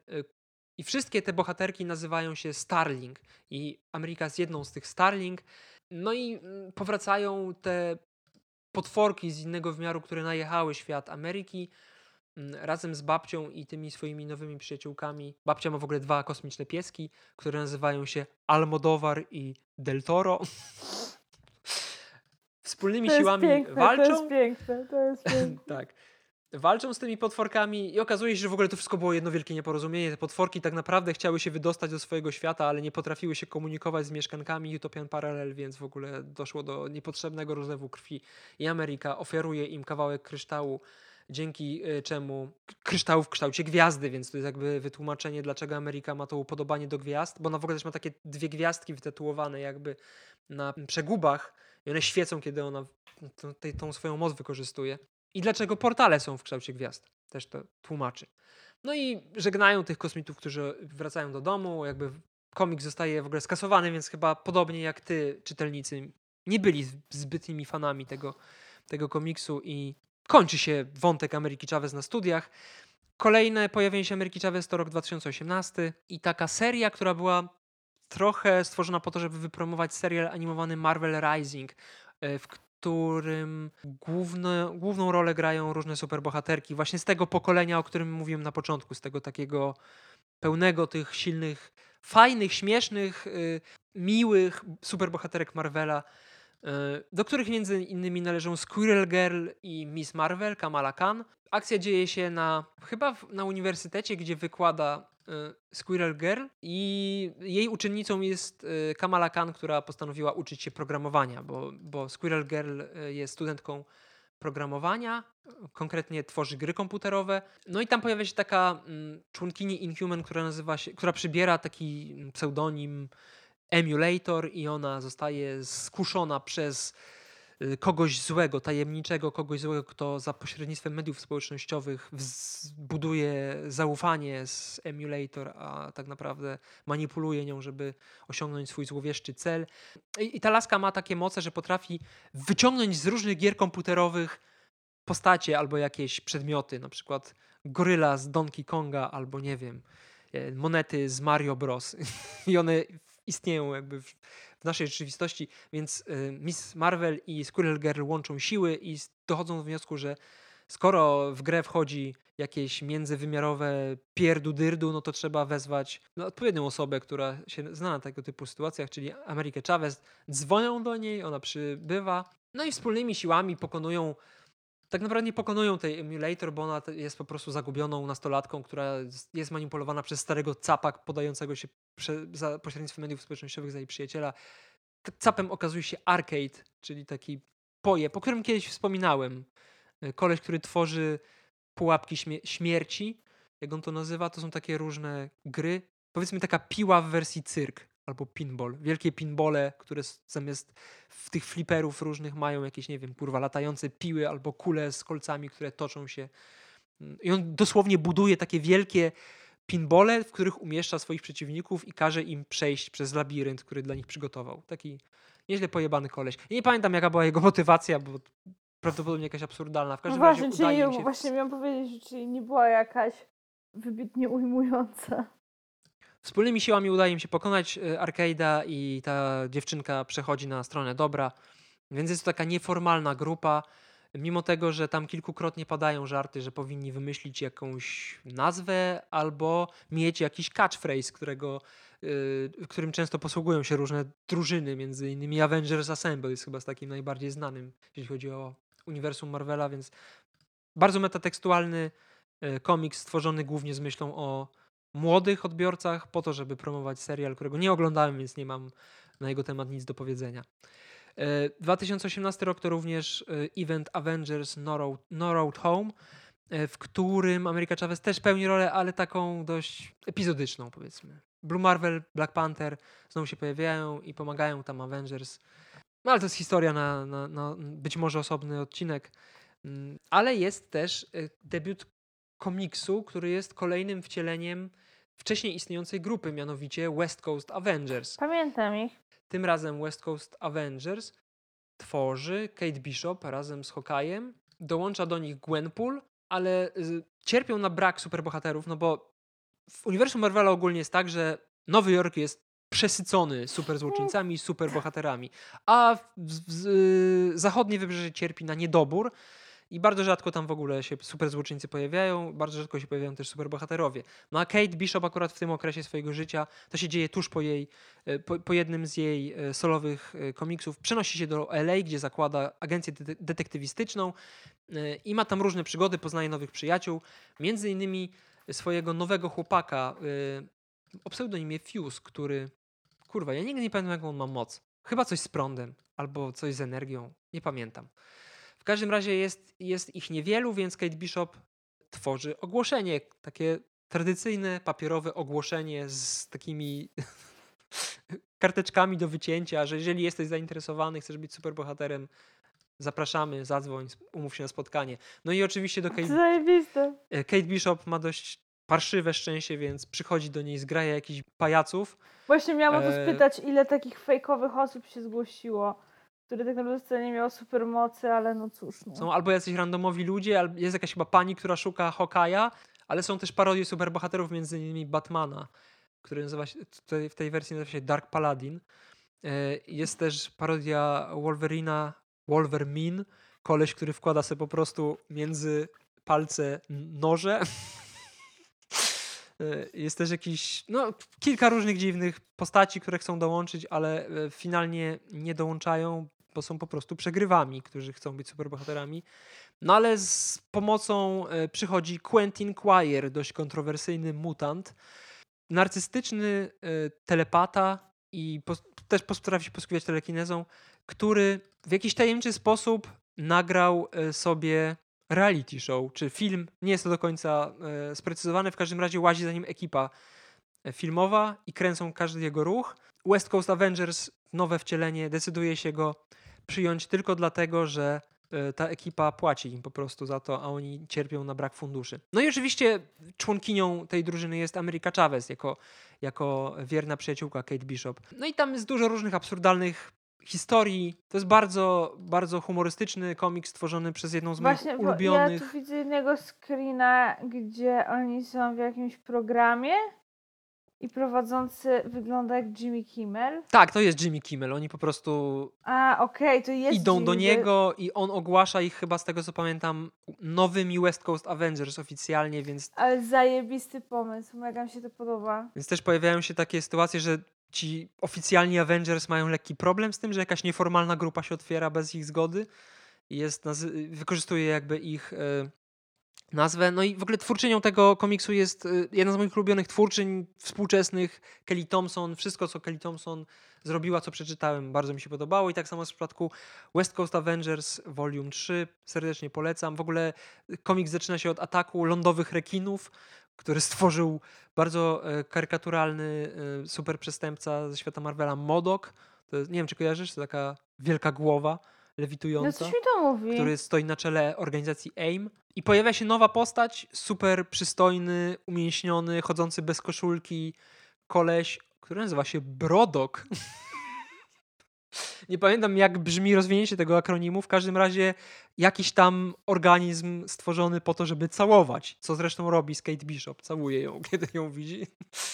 i wszystkie te bohaterki nazywają się Starling i Ameryka jest jedną z tych Starling. No i powracają te potworki z innego wymiaru, które najechały świat Ameryki razem z babcią i tymi swoimi nowymi przyjaciółkami. Babcia ma w ogóle dwa kosmiczne pieski, które nazywają się Almodóvar i Del Toro. Wspólnymi siłami walczą. To jest piękne. Tak. Walczą z tymi potworkami i okazuje się, że w ogóle to wszystko było jedno wielkie nieporozumienie. Te potworki tak naprawdę chciały się wydostać do swojego świata, ale nie potrafiły się komunikować z mieszkankami Utopian Parallel, więc w ogóle doszło do niepotrzebnego rozlewu krwi i Ameryka ofiaruje im kawałek kryształu, dzięki czemu kryształ w kształcie gwiazdy, więc to jest jakby wytłumaczenie, dlaczego Ameryka ma to upodobanie do gwiazd, bo ona w ogóle też ma takie dwie gwiazdki wytatuowane jakby na przegubach i one świecą, kiedy ona tą swoją moc wykorzystuje. I dlaczego portale są w kształcie gwiazd? Też to tłumaczy. No i żegnają tych kosmitów, którzy wracają do domu. Jakby komik zostaje w ogóle skasowany, więc chyba podobnie jak ty, czytelnicy, nie byli zbytnimi fanami tego komiksu i kończy się wątek Ameryki Chavez na studiach. Kolejne pojawienie się Ameryki Chavez to rok 2018 i taka seria, która była trochę stworzona po to, żeby wypromować serial animowany Marvel Rising, w którym główną rolę grają różne superbohaterki właśnie z tego pokolenia, o którym mówiłem na początku, z tego takiego pełnego tych silnych, fajnych, śmiesznych, miłych superbohaterek Marvela, do których między innymi należą Squirrel Girl i Miss Marvel, Kamala Khan. Akcja dzieje się chyba na uniwersytecie, gdzie wykłada Squirrel Girl i jej uczennicą jest Kamala Khan, która postanowiła uczyć się programowania, bo Squirrel Girl jest studentką programowania, konkretnie tworzy gry komputerowe. No i tam pojawia się taka członkini Inhuman, która przybiera taki pseudonim Emulator i ona zostaje skuszona przez kogoś złego, tajemniczego, kogoś złego, kto za pośrednictwem mediów społecznościowych buduje zaufanie z Emulator, a tak naprawdę manipuluje nią, żeby osiągnąć swój złowieszczy cel. I ta laska ma takie moce, że potrafi wyciągnąć z różnych gier komputerowych postacie albo jakieś przedmioty, na przykład goryla z Donkey Konga albo nie wiem, monety z Mario Bros. I one istnieją jakby w naszej rzeczywistości, więc Miss Marvel i Squirrel Girl łączą siły i dochodzą do wniosku, że skoro w grę wchodzi jakieś międzywymiarowe pierdu-dyrdu, no to trzeba wezwać odpowiednią osobę, która się zna na tego typu sytuacjach, czyli America Chavez. Dzwonią do niej, ona przybywa, no i wspólnymi siłami pokonują, tak naprawdę nie pokonują tej Emulator, bo ona jest po prostu zagubioną nastolatką, która jest manipulowana przez starego capa podającego się za pośrednictwem mediów społecznościowych za jej przyjaciela. Capem okazuje się Arcade, czyli taki pojeb, o którym kiedyś wspominałem. Koleś, który tworzy pułapki śmierci, jak on to nazywa, to są takie różne gry. Powiedzmy taka piła w wersji cyrk albo pinball. Wielkie pinbole, które zamiast w tych fliperów różnych mają jakieś, nie wiem, latające piły albo kule z kolcami, które toczą się. I on dosłownie buduje takie wielkie pinbole, w których umieszcza swoich przeciwników i każe im przejść przez labirynt, który dla nich przygotował. Taki nieźle pojebany koleś. Ja nie pamiętam, jaka była jego motywacja, bo prawdopodobnie jakaś absurdalna. W każdym razie udaje im się... Właśnie miałam powiedzieć, że czyli nie była jakaś wybitnie ujmująca. Wspólnymi siłami udaje im się pokonać Arcade'a i ta dziewczynka przechodzi na stronę dobra. Więc jest to taka nieformalna grupa. Mimo tego, że tam kilkukrotnie padają żarty, że powinni wymyślić jakąś nazwę albo mieć jakiś catchphrase, którym często posługują się różne drużyny, między innymi Avengers Assemble jest chyba z takim najbardziej znanym, jeśli chodzi o uniwersum Marvela, więc bardzo metatekstualny komiks stworzony głównie z myślą o młodych odbiorcach po to, żeby promować serial, którego nie oglądałem, więc nie mam na jego temat nic do powiedzenia. 2018 rok to również event Avengers No Road Home, w którym America Chavez też pełni rolę, ale taką dość epizodyczną, powiedzmy. Blue Marvel, Black Panther znowu się pojawiają i pomagają tam Avengers. No ale to jest historia na być może osobny odcinek. Ale jest też debiut komiksu, który jest kolejnym wcieleniem wcześniej istniejącej grupy, mianowicie West Coast Avengers. Pamiętam ich. Tym razem West Coast Avengers tworzy Kate Bishop razem z Hawkeye'em. Dołącza do nich Gwenpool, ale cierpią na brak superbohaterów, no bo w uniwersum Marvela ogólnie jest tak, że Nowy Jork jest przesycony superzłoczyńcami i superbohaterami, a zachodnie wybrzeże cierpi na niedobór i bardzo rzadko tam w ogóle się superzłoczyńcy pojawiają, bardzo rzadko się pojawiają też superbohaterowie. No a Kate Bishop akurat w tym okresie swojego życia, to się dzieje tuż po jednym z jej solowych komiksów, przenosi się do LA, gdzie zakłada agencję detektywistyczną i ma tam różne przygody, poznaje nowych przyjaciół, między innymi swojego nowego chłopaka o pseudonimie Fuse, który, kurwa, ja nigdy nie pamiętam, jaką on ma moc. Chyba coś z prądem albo coś z energią, nie pamiętam. W każdym razie jest ich niewielu, więc Kate Bishop tworzy ogłoszenie, takie tradycyjne papierowe ogłoszenie z takimi karteczkami do wycięcia, że jeżeli jesteś zainteresowany, chcesz być superbohaterem, zapraszamy, zadzwoń, umów się na spotkanie. No i oczywiście do Kate Bishop ma dość parszywe szczęście, więc przychodzi do niej zgraja jakichś pajaców. Właśnie miałam o to spytać, ile takich fejkowych osób się zgłosiło, które tak naprawdę nie miało supermocy, ale no cóż. No. Są albo jacyś randomowi ludzie, albo jest jakaś chyba pani, która szuka Hawkeye'a, ale są też parodie superbohaterów, między innymi Batmana, który nazywa się, w tej wersji nazywa się Dark Paladin. Jest też parodia Wolverine, koleś, który wkłada sobie po prostu między palce noże. Jest też jakiś, kilka różnych dziwnych postaci, które chcą dołączyć, ale finalnie nie dołączają. bo są po prostu przegrywami, którzy chcą być superbohaterami. No ale z pomocą przychodzi Quentin Quire, dość kontrowersyjny mutant, narcystyczny telepata i też postara się posługiwać telekinezą, który w jakiś tajemniczy sposób nagrał sobie reality show, czy film, nie jest to do końca sprecyzowane, w każdym razie łazi za nim ekipa filmowa i kręcą każdy jego ruch. West Coast Avengers, nowe wcielenie, decyduje się go przyjąć tylko dlatego, że ta ekipa płaci im po prostu za to, a oni cierpią na brak funduszy. No i oczywiście członkinią tej drużyny jest America Chavez, jako wierna przyjaciółka Kate Bishop. No i tam jest dużo różnych absurdalnych historii. To jest bardzo, bardzo humorystyczny komiks stworzony przez jedną z moich ulubionych. Ja tu widzę jednego screena, gdzie oni są w jakimś programie i prowadzący wygląda jak Jimmy Kimmel. Tak, to jest Jimmy Kimmel. Oni po prostu to jest idą Jimmy do niego i on ogłasza ich chyba, z tego co pamiętam, nowymi West Coast Avengers oficjalnie, więc... Ale zajebisty pomysł. Mega mi się to podoba. Więc też pojawiają się takie sytuacje, że ci oficjalni Avengers mają lekki problem z tym, że jakaś nieformalna grupa się otwiera bez ich zgody i wykorzystuje jakby ich nazwę. No i w ogóle twórczynią tego komiksu jest jedna z moich ulubionych twórczyń współczesnych, Kelly Thompson. Wszystko, co Kelly Thompson zrobiła, co przeczytałem, bardzo mi się podobało i tak samo w przypadku West Coast Avengers Volume 3. Serdecznie polecam. W ogóle komiks zaczyna się od ataku lądowych rekinów, który stworzył bardzo karykaturalny superprzestępca ze świata Marvela, Modok. To jest, nie wiem, czy kojarzysz, to taka wielka głowa lewitująca, no coś mi to mówi. Który stoi na czele organizacji AIM. I pojawia się nowa postać, super przystojny, umięśniony, chodzący bez koszulki koleś, który nazywa się Brodok. Nie pamiętam, jak brzmi rozwinięcie tego akronimu. W każdym razie jakiś tam organizm stworzony po to, żeby całować. Co zresztą robi z Kate Bishop. Całuje ją, kiedy ją widzi.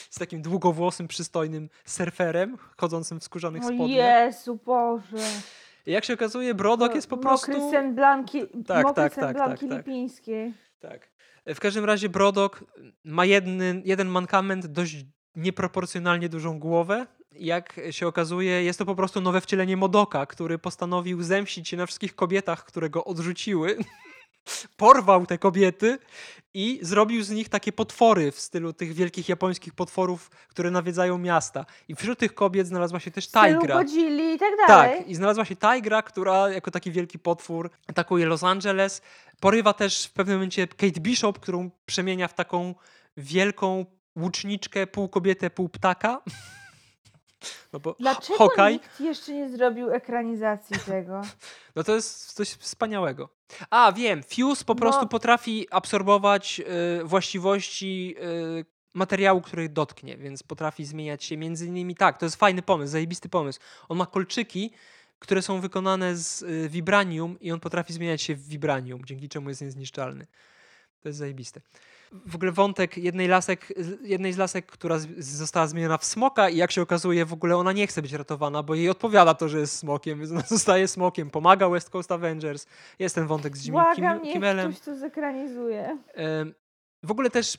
Z takim długowłosym, przystojnym surferem chodzącym w skórzanych spodniach. O Jezu, Boże. I jak się okazuje, Brodok jest po prostu... Mokry sen Blanki, tak, mokry tak, sen tak, Blanki tak, lipińskiej. Tak. W każdym razie Brodok ma jeden mankament, dość nieproporcjonalnie dużą głowę. Jak się okazuje, jest to po prostu nowe wcielenie Modoka, który postanowił zemścić się na wszystkich kobietach, które go odrzuciły. Porwał te kobiety i zrobił z nich takie potwory w stylu tych wielkich japońskich potworów, które nawiedzają miasta. I wśród tych kobiet znalazła się też Tajgra. Godzili i tak dalej. Tak, i znalazła się Tajgra, która jako taki wielki potwór atakuje Los Angeles. Porywa też w pewnym momencie Kate Bishop, którą przemienia w taką wielką łuczniczkę, pół kobietę, pół ptaka. No bo dlaczego nikt jeszcze nie zrobił ekranizacji tego? No to jest coś wspaniałego. A, wiem, Fuse po prostu potrafi absorbować właściwości materiału, który dotknie, więc potrafi zmieniać się między innymi. Tak, to jest fajny pomysł, zajebisty pomysł. On ma kolczyki, które są wykonane z vibranium i on potrafi zmieniać się w vibranium, dzięki czemu jest niezniszczalny. To jest zajebiste. W ogóle wątek jednej z lasek, która została zmieniona w smoka i jak się okazuje, w ogóle ona nie chce być ratowana, bo jej odpowiada to, że jest smokiem, więc ona zostaje smokiem, pomaga West Coast Avengers. Jest ten wątek z Jimmy Kimmelem. Ktoś to zekranizuje. W ogóle też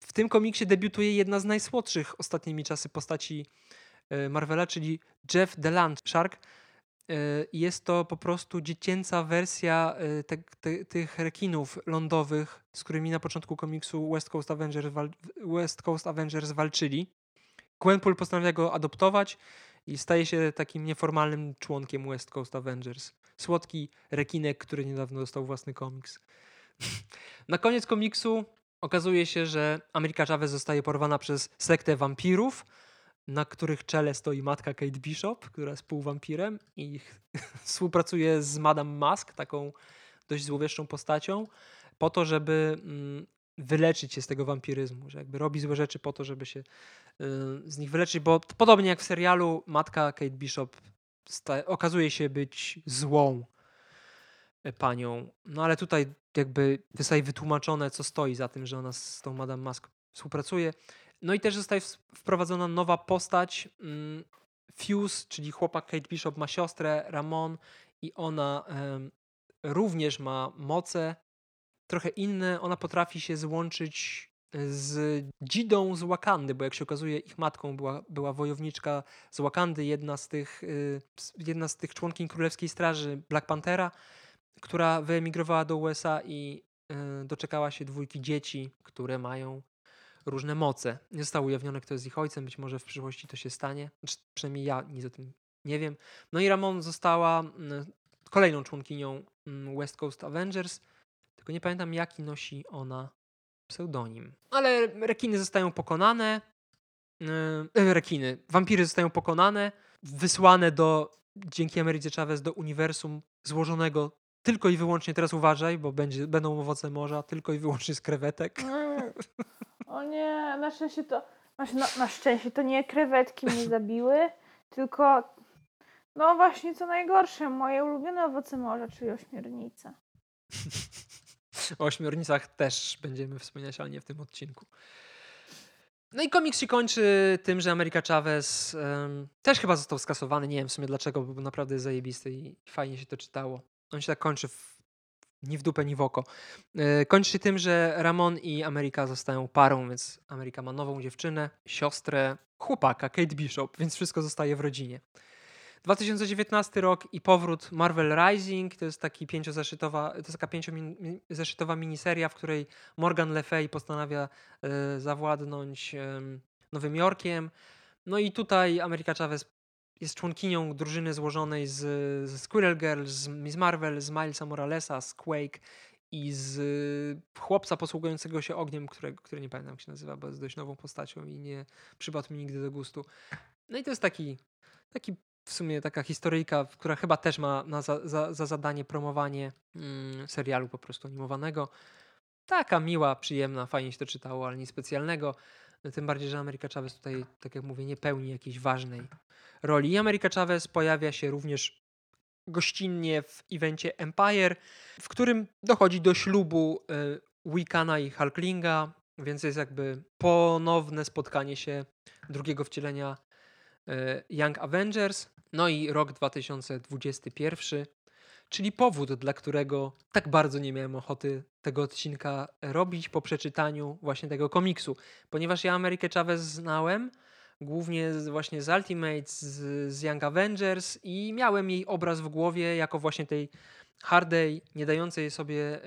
w tym komiksie debiutuje jedna z najsłodszych ostatnimi czasy postaci Marvela, czyli Jeff the Landshark. Jest to po prostu dziecięca wersja tych rekinów lądowych, z którymi na początku komiksu West Coast Avengers walczyli. Gwenpool postanawia go adoptować i staje się takim nieformalnym członkiem West Coast Avengers. Słodki rekinek, który niedawno dostał własny komiks. Na koniec komiksu okazuje się, że America Chavez zostaje porwana przez sektę wampirów, na których czele stoi matka Kate Bishop, która jest półwampirem i współpracuje z Madame Mask, taką dość złowieszczą postacią, po to, żeby wyleczyć się z tego wampiryzmu, że jakby robi złe rzeczy po to, żeby się z nich wyleczyć, bo podobnie jak w serialu, matka Kate Bishop okazuje się być złą panią. No ale tutaj jakby zostaje wytłumaczone, co stoi za tym, że ona z tą Madame Mask współpracuje. No i też zostaje wprowadzona nowa postać. Fuse, czyli chłopak Kate Bishop, ma siostrę Ramon i ona również ma moce trochę inne. Ona potrafi się złączyć z Dzidą z Wakandy, bo jak się okazuje, ich matką była wojowniczka z Wakandy, jedna z tych członkiń Królewskiej Straży Black Panthera, która wyemigrowała do USA i doczekała się 2 dzieci, które mają różne moce. Nie zostało ujawnione, kto jest ich ojcem, być może w przyszłości to się stanie, przynajmniej ja nic o tym nie wiem. No i Ramon została kolejną członkinią West Coast Avengers, tylko nie pamiętam, jaki nosi ona pseudonim. Ale rekiny zostają pokonane. Wampiry zostają pokonane, wysłane dzięki Ameryce Chavez do uniwersum złożonego tylko i wyłącznie, teraz uważaj, bo będą owoce morza, tylko i wyłącznie z krewetek. O nie, na szczęście to nie krewetki mnie zabiły, tylko no właśnie co najgorsze, moje ulubione owoce morza, czyli ośmiornica. O ośmiornicach też będziemy wspominać, ale nie w tym odcinku. No i komiks się kończy tym, że America Chavez też chyba został skasowany. Nie wiem w sumie dlaczego, bo był naprawdę zajebisty i fajnie się to czytało. On się tak kończy ni w dupę, ni w oko. Kończy się tym, że Ramon i America zostają parą, więc America ma nową dziewczynę, siostrę, chłopaka, Kate Bishop, więc wszystko zostaje w rodzinie. 2019 rok i powrót Marvel Rising, to jest taka 5-zeszytowa miniseria, w której Morgan Le Fay postanawia zawładnąć Nowym Jorkiem. No i tutaj America Chavez jest członkinią drużyny złożonej z Squirrel Girl, z Miss Marvel, z Milesa Moralesa, z Quake i z chłopca posługującego się ogniem, który nie pamiętam jak się nazywa, bo jest dość nową postacią i nie przypadł mi nigdy do gustu. No i to jest taki w sumie taka historyjka, która chyba też ma za zadanie promowanie serialu po prostu animowanego. Taka miła, przyjemna, fajnie się to czytało, ale nic specjalnego. Tym bardziej, że America Chavez tutaj, tak jak mówię, nie pełni jakiejś ważnej roli. I America Chavez pojawia się również gościnnie w evencie Empire, w którym dochodzi do ślubu Wiccana i Hulklinga, więc jest jakby ponowne spotkanie się drugiego wcielenia Young Avengers, no i rok 2021, czyli powód, dla którego tak bardzo nie miałem ochoty tego odcinka robić po przeczytaniu właśnie tego komiksu, ponieważ ja Amerykę Chavez znałem głównie właśnie z Ultimates, z Young Avengers i miałem jej obraz w głowie jako właśnie tej hardej, nie dającej sobie,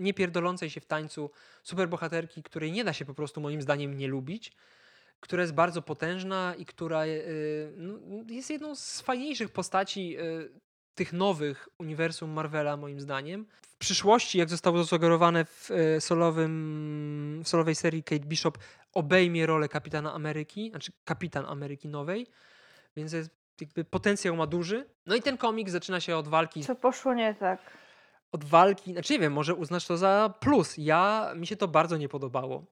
nie pierdolącej się w tańcu superbohaterki, której nie da się po prostu moim zdaniem nie lubić, która jest bardzo potężna i która jest jedną z fajniejszych postaci tych nowych uniwersum Marvela moim zdaniem. W przyszłości, jak zostało zasugerowane w solowej serii Kate Bishop, obejmie rolę Kapitana Ameryki, znaczy Kapitan Ameryki Nowej, więc jest, jakby potencjał ma duży. No i ten komik zaczyna się od walki. Co poszło nie tak? Od walki, znaczy nie wiem, może uznasz to za plus. Mi się to bardzo nie podobało.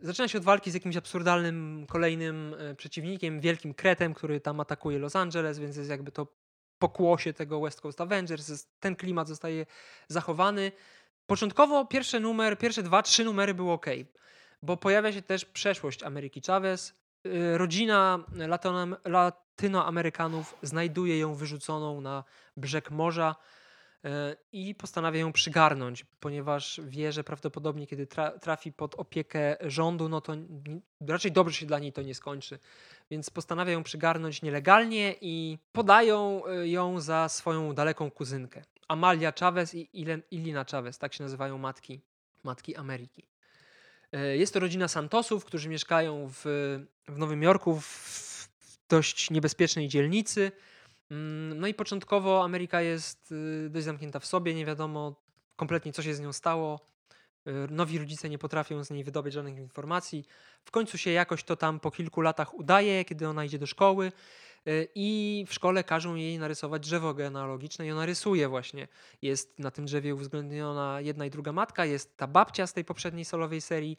Zaczyna się od walki z jakimś absurdalnym kolejnym przeciwnikiem, wielkim kretem, który tam atakuje Los Angeles, więc jest jakby to pokłosie tego West Coast Avengers. Ten klimat zostaje zachowany. Początkowo pierwsze 2-3 numery były ok, bo pojawia się też przeszłość Ameryki Chavez. Rodzina Latynoamerykanów znajduje ją wyrzuconą na brzeg morza i postanawia ją przygarnąć, ponieważ wie, że prawdopodobnie kiedy trafi pod opiekę rządu, no to raczej dobrze się dla niej to nie skończy. Więc postanawia ją przygarnąć nielegalnie i podają ją za swoją daleką kuzynkę. Amalia Chavez i Ilina Chavez, tak się nazywają matki Ameryki. Jest to rodzina Santosów, którzy mieszkają w Nowym Jorku w dość niebezpiecznej dzielnicy. No i początkowo Ameryka jest dość zamknięta w sobie, nie wiadomo kompletnie co się z nią stało, nowi rodzice nie potrafią z niej wydobyć żadnych informacji, w końcu się jakoś to tam po kilku latach udaje, kiedy ona idzie do szkoły i w szkole każą jej narysować drzewo genealogiczne i ona rysuje właśnie. Jest na tym drzewie uwzględniona jedna i druga matka, jest ta babcia z tej poprzedniej solowej serii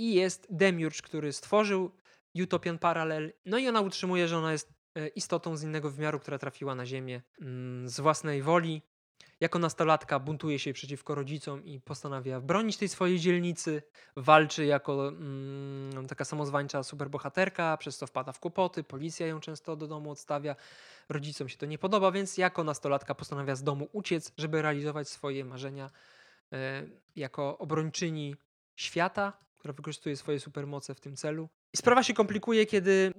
i jest Demiurge, który stworzył Utopian Parallel, no i ona utrzymuje, że ona jest istotą z innego wymiaru, która trafiła na ziemię z własnej woli. Jako nastolatka buntuje się przeciwko rodzicom i postanawia bronić tej swojej dzielnicy. Walczy jako taka samozwańcza superbohaterka, przez co wpada w kłopoty. Policja ją często do domu odstawia. Rodzicom się to nie podoba, więc jako nastolatka postanawia z domu uciec, żeby realizować swoje marzenia jako obrończyni świata, która wykorzystuje swoje supermoce w tym celu. I sprawa się komplikuje, kiedy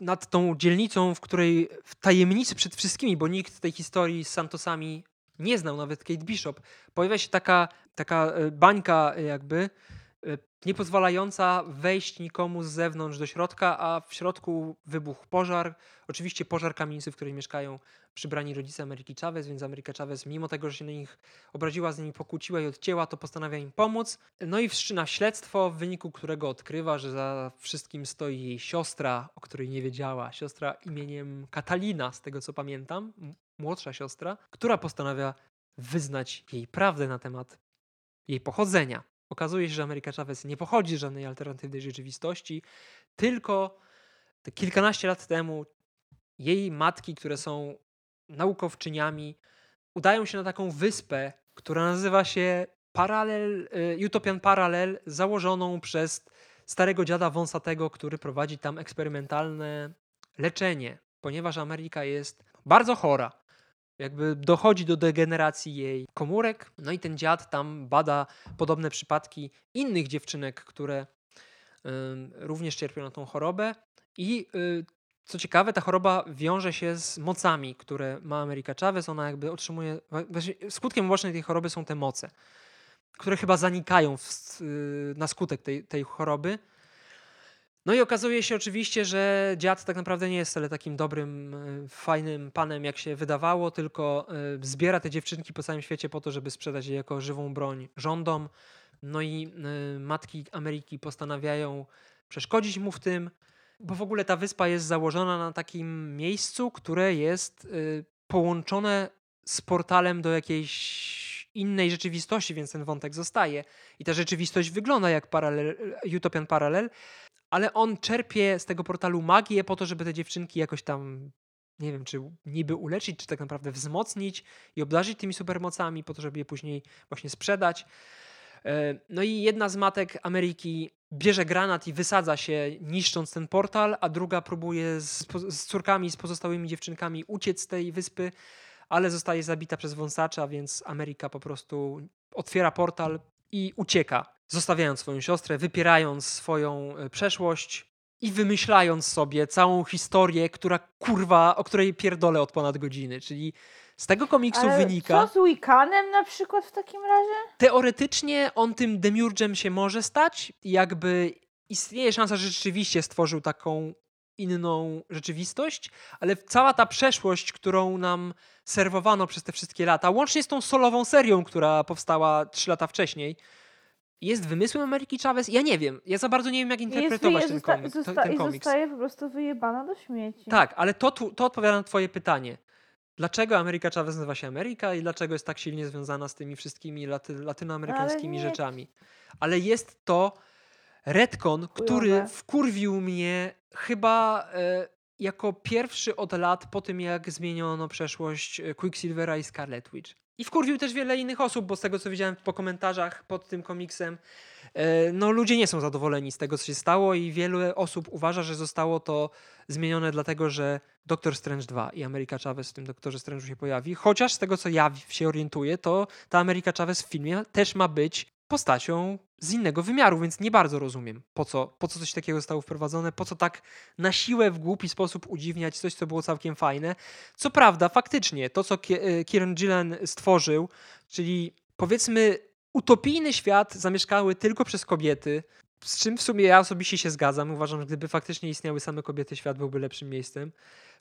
nad tą dzielnicą, w której w tajemnicy przed wszystkimi, bo nikt tej historii z Santosami nie znał, nawet Kate Bishop, pojawia się taka bańka jakby niepozwalająca wejść nikomu z zewnątrz do środka, a w środku wybuchł pożar. Oczywiście pożar kamienicy, w której mieszkają przybrani rodzice Ameryki Chavez, więc Ameryka Chavez, mimo tego, że się na nich obraziła, z nimi pokłóciła i odcięła, to postanawia im pomóc. No i wszczyna śledztwo, w wyniku którego odkrywa, że za wszystkim stoi jej siostra, o której nie wiedziała. Siostra imieniem Katalina, z tego co pamiętam, młodsza siostra, która postanawia wyznać jej prawdę na temat jej pochodzenia. Okazuje się, że Ameryka Chavez nie pochodzi z żadnej alternatywnej rzeczywistości, tylko te kilkanaście lat temu jej matki, które są naukowczyniami, udają się na taką wyspę, która nazywa się Utopian Parallel, założoną przez starego dziada wąsatego, który prowadzi tam eksperymentalne leczenie, ponieważ Ameryka jest bardzo chora. Jakby dochodzi do degeneracji jej komórek. No i ten dziad tam bada podobne przypadki innych dziewczynek, które również cierpią na tą chorobę. I co ciekawe, ta choroba wiąże się z mocami, które ma Ameryka Chavez. Ona jakby otrzymuje... Skutkiem ubocznym tej choroby są te moce, które chyba zanikają na skutek tej choroby. No i okazuje się oczywiście, że dziad tak naprawdę nie jest wcale takim dobrym, fajnym panem, jak się wydawało, tylko zbiera te dziewczynki po całym świecie po to, żeby sprzedać je jako żywą broń rządom. No i matki Ameryki postanawiają przeszkodzić mu w tym, bo w ogóle ta wyspa jest założona na takim miejscu, które jest połączone z portalem do jakiejś innej rzeczywistości, więc ten wątek zostaje. I ta rzeczywistość wygląda jak Utopian Parallel, ale on czerpie z tego portalu magię po to, żeby te dziewczynki jakoś tam, nie wiem, czy niby uleczyć, czy tak naprawdę wzmocnić i obdarzyć tymi supermocami po to, żeby je później właśnie sprzedać. No i jedna z matek Ameryki bierze granat i wysadza się, niszcząc ten portal, a druga próbuje z córkami, z pozostałymi dziewczynkami uciec z tej wyspy, ale zostaje zabita przez wąsacza, więc Ameryka po prostu otwiera portal i ucieka, zostawiając swoją siostrę, wypierając swoją przeszłość i wymyślając sobie całą historię, o której pierdolę od ponad godziny. Czyli z tego komiksu ale wynika... co z Wiccanem na przykład w takim razie? Teoretycznie on tym demiurgem się może stać. Jakby istnieje szansa, że rzeczywiście stworzył taką inną rzeczywistość, ale cała ta przeszłość, którą nam serwowano przez te wszystkie lata, łącznie z tą solową serią, która powstała 3 lata wcześniej, jest wymysłem Ameryki Chavez? Ja nie wiem. Ja za bardzo nie wiem, jak interpretować ten komiks. I zostaje po prostu wyjebana do śmieci. Tak, ale to odpowiada na twoje pytanie. Dlaczego Ameryka Chavez nazywa się Ameryka i dlaczego jest tak silnie związana z tymi wszystkimi latynoamerykańskimi rzeczami? Ale jest to retcon, który wkurwił mnie chyba jako pierwszy od lat po tym, jak zmieniono przeszłość Quicksilvera i Scarlet Witch. I wkurwił też wiele innych osób, bo z tego, co widziałem po komentarzach pod tym komiksem, no ludzie nie są zadowoleni z tego, co się stało i wiele osób uważa, że zostało to zmienione dlatego, że Doktor Strange 2 i Ameryka Chavez w tym Doktorze Strange'u się pojawi. Chociaż z tego, co ja się orientuję, to ta Ameryka Chavez w filmie też ma być postacią z innego wymiaru, więc nie bardzo rozumiem, po co coś takiego zostało wprowadzone, po co tak na siłę w głupi sposób udziwniać coś, co było całkiem fajne. Co prawda, faktycznie, to co Kieran Gillen stworzył, czyli powiedzmy utopijny świat zamieszkały tylko przez kobiety, z czym w sumie ja osobiście się zgadzam. Uważam, że gdyby faktycznie istniały same kobiety, świat byłby lepszym miejscem,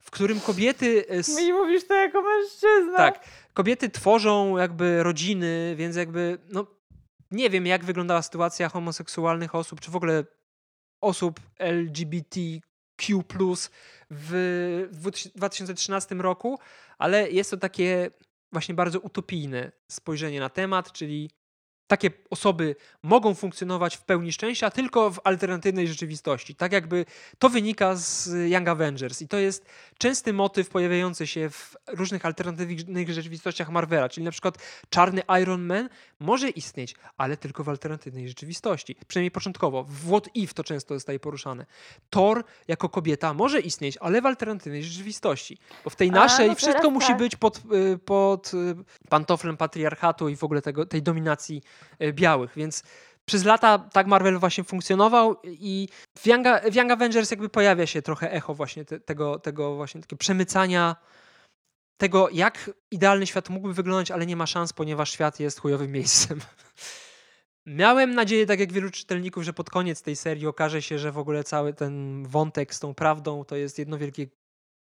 w którym kobiety... Mi mówisz to jako mężczyzna. Tak. Kobiety tworzą jakby rodziny, więc jakby... Nie wiem, jak wyglądała sytuacja homoseksualnych osób, czy w ogóle osób LGBTQ+, w 2013 roku, ale jest to takie właśnie bardzo utopijne spojrzenie na temat, czyli takie osoby mogą funkcjonować w pełni szczęścia tylko w alternatywnej rzeczywistości. Tak jakby to wynika z Young Avengers i to jest częsty motyw pojawiający się w różnych alternatywnych rzeczywistościach Marvela, czyli na przykład czarny Iron Man może istnieć, ale tylko w alternatywnej rzeczywistości. Przynajmniej początkowo. W What If to często zostaje poruszane. Thor jako kobieta może istnieć, ale w alternatywnej rzeczywistości. Bo w tej naszej wszystko musi być pod pantoflem patriarchatu i w ogóle tej dominacji białych, więc przez lata tak Marvel właśnie funkcjonował i w Young Avengers jakby pojawia się trochę echo właśnie tego właśnie takiego przemycania tego, jak idealny świat mógłby wyglądać, ale nie ma szans, ponieważ świat jest chujowym miejscem. Miałem nadzieję, tak jak wielu czytelników, że pod koniec tej serii okaże się, że w ogóle cały ten wątek z tą prawdą to jest jedno wielkie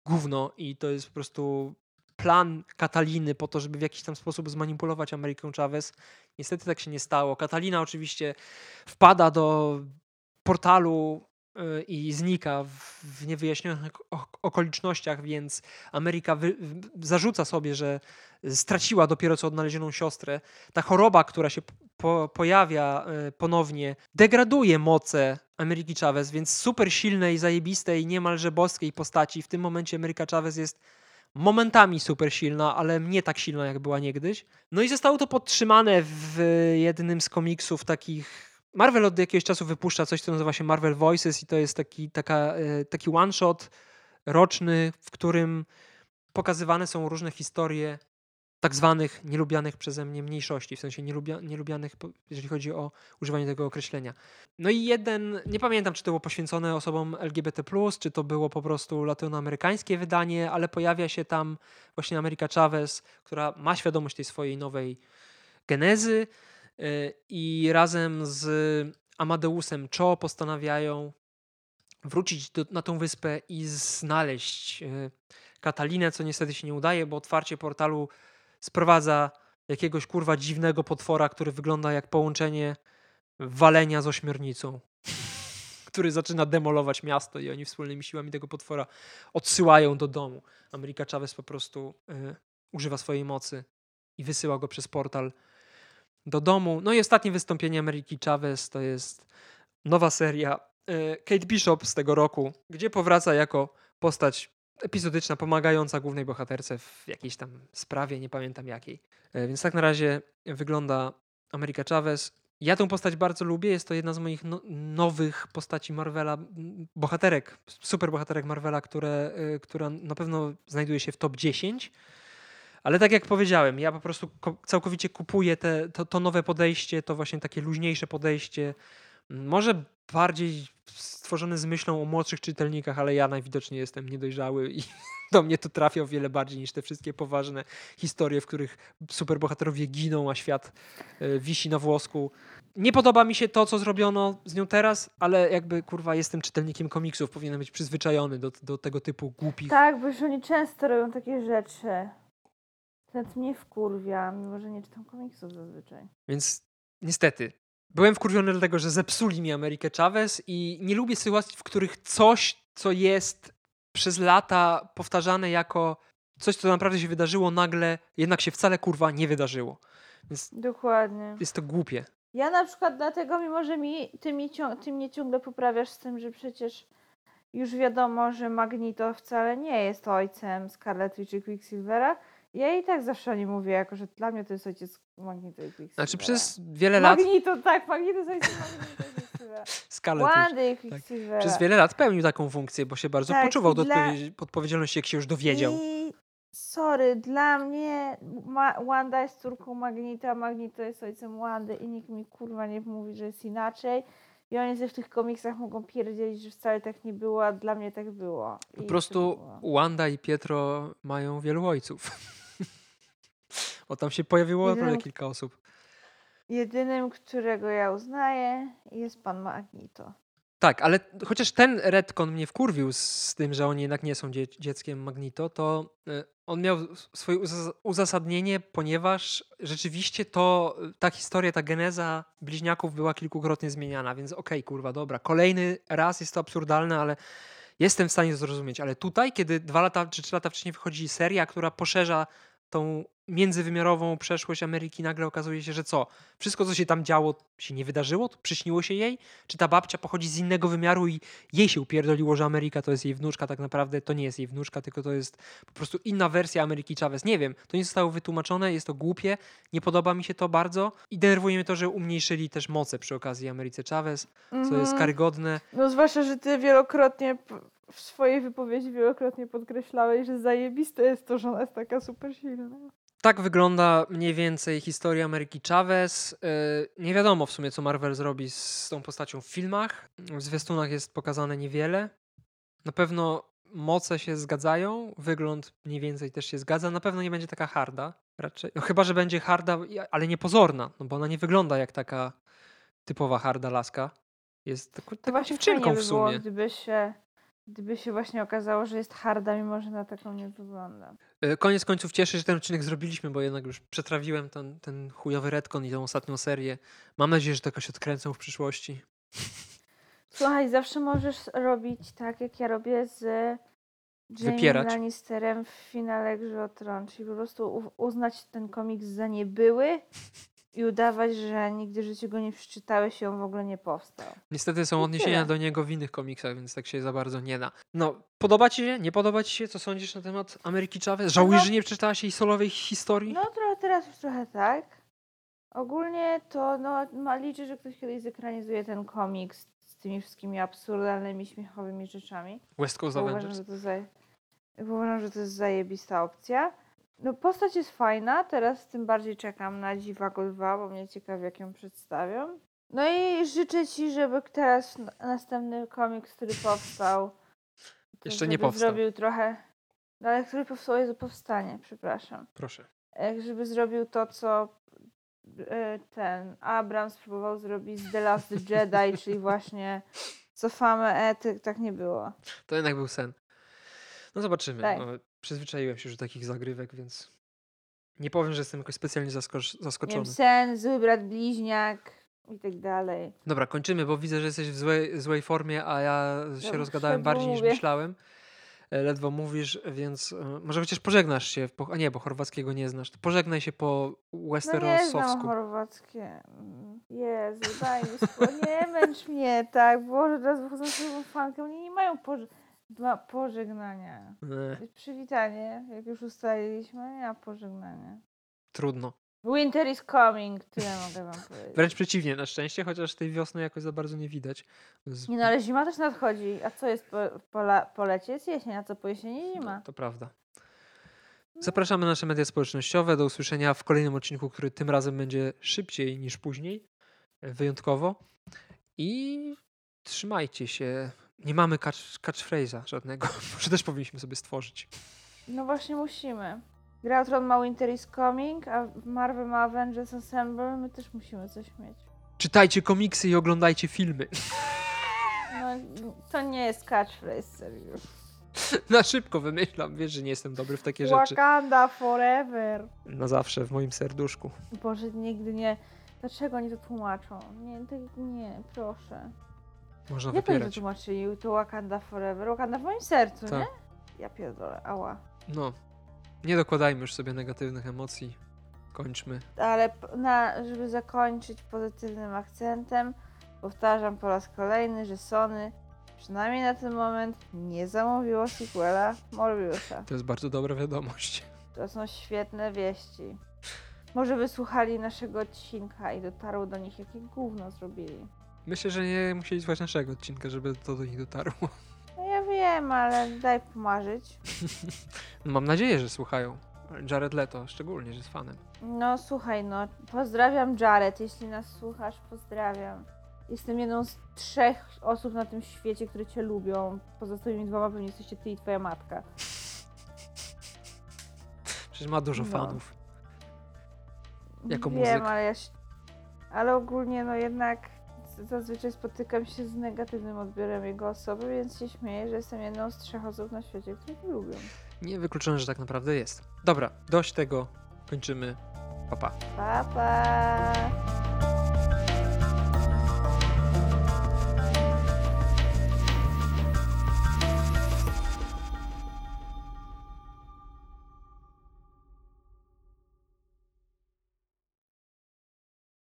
gówno i to jest po prostu plan Kataliny po to, żeby w jakiś tam sposób zmanipulować Amerykę Chavez. Niestety tak się nie stało. Katalina oczywiście wpada do portalu i znika w niewyjaśnionych okolicznościach, więc Ameryka zarzuca sobie, że straciła dopiero co odnalezioną siostrę. Ta choroba, która się pojawia ponownie, degraduje moce Ameryki Chavez, więc super silnej, zajebistej, niemalże boskiej postaci. W tym momencie Ameryka Chavez jest momentami super silna, ale nie tak silna, jak była niegdyś. No i zostało to podtrzymane w jednym z komiksów takich. Marvel od jakiegoś czasu wypuszcza coś, co nazywa się Marvel Voices i to jest taki one-shot roczny, w którym pokazywane są różne historie tak zwanych nielubianych przeze mnie mniejszości, w sensie nielubianych, jeżeli chodzi o używanie tego określenia. No i jeden, nie pamiętam, czy to było poświęcone osobom LGBT+, czy to było po prostu latynoamerykańskie wydanie, ale pojawia się tam właśnie Ameryka Chavez, która ma świadomość tej swojej nowej genezy i razem z Amadeusem Cho postanawiają wrócić na tą wyspę i znaleźć Katalinę, co niestety się nie udaje, bo otwarcie portalu sprowadza jakiegoś kurwa dziwnego potwora, który wygląda jak połączenie walenia z ośmiornicą, który zaczyna demolować miasto i oni wspólnymi siłami tego potwora odsyłają do domu. Ameryka Chavez po prostu używa swojej mocy i wysyła go przez portal do domu. No i ostatnie wystąpienie Ameryki Chavez to jest nowa seria Kate Bishop z tego roku, gdzie powraca jako postać epizodyczna, pomagająca głównej bohaterce w jakiejś tam sprawie, nie pamiętam jakiej. Więc tak na razie wygląda Ameryka Chavez. Ja tę postać bardzo lubię, jest to jedna z moich nowych postaci Marvela, bohaterek, super bohaterek Marvela, która na pewno znajduje się w top 10. Ale tak jak powiedziałem, ja po prostu całkowicie kupuję to nowe podejście, to właśnie takie luźniejsze podejście, może bardziej stworzone z myślą o młodszych czytelnikach, ale ja najwidoczniej jestem niedojrzały i do mnie to trafia o wiele bardziej niż te wszystkie poważne historie, w których superbohaterowie giną, a świat wisi na włosku. Nie podoba mi się to, co zrobiono z nią teraz, ale jakby, kurwa, jestem czytelnikiem komiksów, powinienem być przyzwyczajony do tego typu głupich. Tak, bo już oni często robią takie rzeczy. Nawet mnie wkurwia, mimo że nie czytam komiksów zazwyczaj. Więc niestety. Byłem wkurwiony dlatego, że zepsuli mi Amerykę Chavez i nie lubię sytuacji, w których coś, co jest przez lata powtarzane jako coś, co naprawdę się wydarzyło, nagle jednak się wcale, kurwa, nie wydarzyło. Więc dokładnie. Jest to głupie. Ja na przykład dlatego, mimo że ty mnie ciągle poprawiasz z tym, że przecież już wiadomo, że Magneto wcale nie jest ojcem Scarlet Witch i Quicksilvera, ja i tak zawsze o nim mówię, jako że dla mnie to jest ojciec Magneto i Quicksilvera. Znaczy przez wiele lat... Magneto jest ojciec Magneto i Quicksilvera. Wandy i Quicksilvera. Przez wiele lat pełnił taką funkcję, bo się bardzo poczuwał do odpowiedzialności, jak się już dowiedział. I sorry, dla mnie Wanda jest córką Magneta, a Magneto jest ojcem Wandy i nikt mi kurwa nie mówi, że jest inaczej. I oni sobie w tych komiksach mogą pierdzielić, że wcale tak nie było, a dla mnie tak było. I po prostu było. Wanda i Pietro mają wielu ojców. Bo tam się pojawiło naprawdę kilka osób. Jedynym, którego ja uznaję, jest pan Magneto. Tak, ale chociaż ten retcon mnie wkurwił z tym, że oni jednak nie są dzieckiem Magneto, to on miał swoje uzasadnienie, ponieważ rzeczywiście ta historia, ta geneza bliźniaków była kilkukrotnie zmieniana, więc okej, kurwa, dobra. Kolejny raz jest to absurdalne, ale jestem w stanie zrozumieć. Ale tutaj, kiedy 2 lata czy 3 lata wcześniej wychodzi seria, która poszerza tą międzywymiarową przeszłość Ameryki, nagle okazuje się, że co? Wszystko, co się tam działo, się nie wydarzyło? To przyśniło się jej? Czy ta babcia pochodzi z innego wymiaru i jej się upierdoliło, że Ameryka to jest jej wnuczka? Tak naprawdę to nie jest jej wnuczka, tylko to jest po prostu inna wersja Ameryki Chavez. Nie wiem, to nie zostało wytłumaczone, jest to głupie, nie podoba mi się to bardzo i denerwuje mnie to, że umniejszyli też moce przy okazji Ameryce Chavez, co jest karygodne. No zwłaszcza, że ty w swojej wypowiedzi wielokrotnie podkreślałeś, że zajebiste jest to, że ona jest taka super silna. Tak wygląda mniej więcej historia Ameryki Chavez. Nie wiadomo w sumie, co Marvel zrobi z tą postacią w filmach. W zwiastunach jest pokazane niewiele. Na pewno moce się zgadzają, wygląd mniej więcej też się zgadza. Na pewno nie będzie taka harda raczej. No, chyba że będzie harda, ale niepozorna, no bo ona nie wygląda jak taka typowa harda laska. Jest taką dziewczynką w sumie. Gdyby się właśnie okazało, że jest harda, mimo że na taką nie wygląda. Koniec końców cieszę, że ten odcinek zrobiliśmy, bo jednak już przetrawiłem ten chujowy retcon i tą ostatnią serię. Mam nadzieję, że to jakoś odkręcą w przyszłości. Słuchaj, zawsze możesz robić tak, jak ja robię z Jamie Lannisterem w finale Gry o Tron, czyli po prostu uznać ten komiks za niebyły i udawać, że nigdy w życiu go nie przeczytałeś i on w ogóle nie powstał. Niestety są odniesienia do niego w innych komiksach, więc tak się za bardzo nie da. No, podoba ci się? Nie podoba ci się? Co sądzisz na temat Ameryki Chavez? Żałujesz, że nie przeczytałaś jej solowej historii? No, teraz już trochę tak. Ogólnie to liczę, że ktoś kiedyś zekranizuje ten komiks z tymi wszystkimi absurdalnymi, śmiechowymi rzeczami. West Coast Avengers. Uważam, że to jest zajebista opcja. No, postać jest fajna, teraz tym bardziej czekam na Dziwago 2, bo mnie ciekawi, jak ją przedstawią. No i życzę ci, żeby teraz następny komiks, który powstał... Jeszcze nie powstał. Zrobił trochę... No, ale który powstał, jest powstanie, przepraszam. Proszę. Żeby zrobił to, co ten Abrams próbował zrobić z The Last Jedi, czyli właśnie cofamy etyk, tak nie było. To jednak był sen. No zobaczymy. Tak. No, przyzwyczaiłem się już do takich zagrywek, więc nie powiem, że jestem jakoś specjalnie zaskoczony. Nie wiem, sen, zły brat bliźniak i tak dalej. Dobra, kończymy, bo widzę, że jesteś w złej formie, a ja się rozgadałem bardziej niż myślałem. Ledwo mówisz, więc może chociaż pożegnasz się. A nie, bo chorwackiego nie znasz. To pożegnaj się po westerosowsku. No nie znam chorwackie. Jezu, daj mi spokój. Nie męcz mnie, tak? Boże, teraz wychodzą z tą fankę. Oni nie mają pożegnania. Przywitanie, jak już ustaliliśmy, a pożegnanie. Trudno. Winter is coming, tyle mogę wam powiedzieć. Wręcz przeciwnie, na szczęście, chociaż tej wiosny jakoś za bardzo nie widać. Nie, no ale zima też nadchodzi. A co jest po lecie? Jest jesień, a co po jesieni? Zima. No, to prawda. Zapraszamy na nasze media społecznościowe. Do usłyszenia w kolejnym odcinku, który tym razem będzie szybciej niż później. Wyjątkowo. I trzymajcie się. Nie mamy catchphrase'a żadnego. Może też powinniśmy sobie stworzyć. No właśnie musimy. Gry o Tron ma Winter is Coming, a Marvel ma Avengers Assemble. My też musimy coś mieć. Czytajcie komiksy i oglądajcie filmy. No, to nie jest catchphrase, serio. Na szybko wymyślam. Wiesz, że nie jestem dobry w takie rzeczy. Wakanda forever. Na zawsze w moim serduszku. Boże, nigdy nie. Dlaczego oni to tłumaczą? Nie, proszę. Można wypierać. Jak oni to tłumaczyli? To Wakanda forever. Wakanda w moim sercu, tak. Nie? Ja pierdolę, ała. No, nie dokładajmy już sobie negatywnych emocji. Kończmy. Ale żeby zakończyć pozytywnym akcentem, powtarzam po raz kolejny, że Sony, przynajmniej na ten moment, nie zamówiło sequela Morbiusa. To jest bardzo dobra wiadomość. To są świetne wieści. Może wysłuchali naszego odcinka i dotarło do nich, jakie gówno zrobili. Myślę, że nie musieli słuchać naszego odcinka, żeby to do nich dotarło. No ja wiem, ale daj pomarzyć. Mam nadzieję, że słuchają. Jared Leto szczególnie, że jest fanem. No słuchaj, no pozdrawiam Jared, jeśli nas słuchasz, pozdrawiam. Jestem jedną z 3 osób na tym świecie, które cię lubią. Pozostałymi 2 pewnie jesteście ty i twoja matka. Przecież ma dużo fanów. Jako muzyk. Wiem, ale ale ogólnie no jednak... Zazwyczaj spotykam się z negatywnym odbiorem jego osoby, więc się śmieję, że jestem jedną z 3 osób na świecie, które go lubią. Nie wykluczone, że tak naprawdę jest. Dobra, dość tego. Kończymy. Pa, pa. Pa, pa.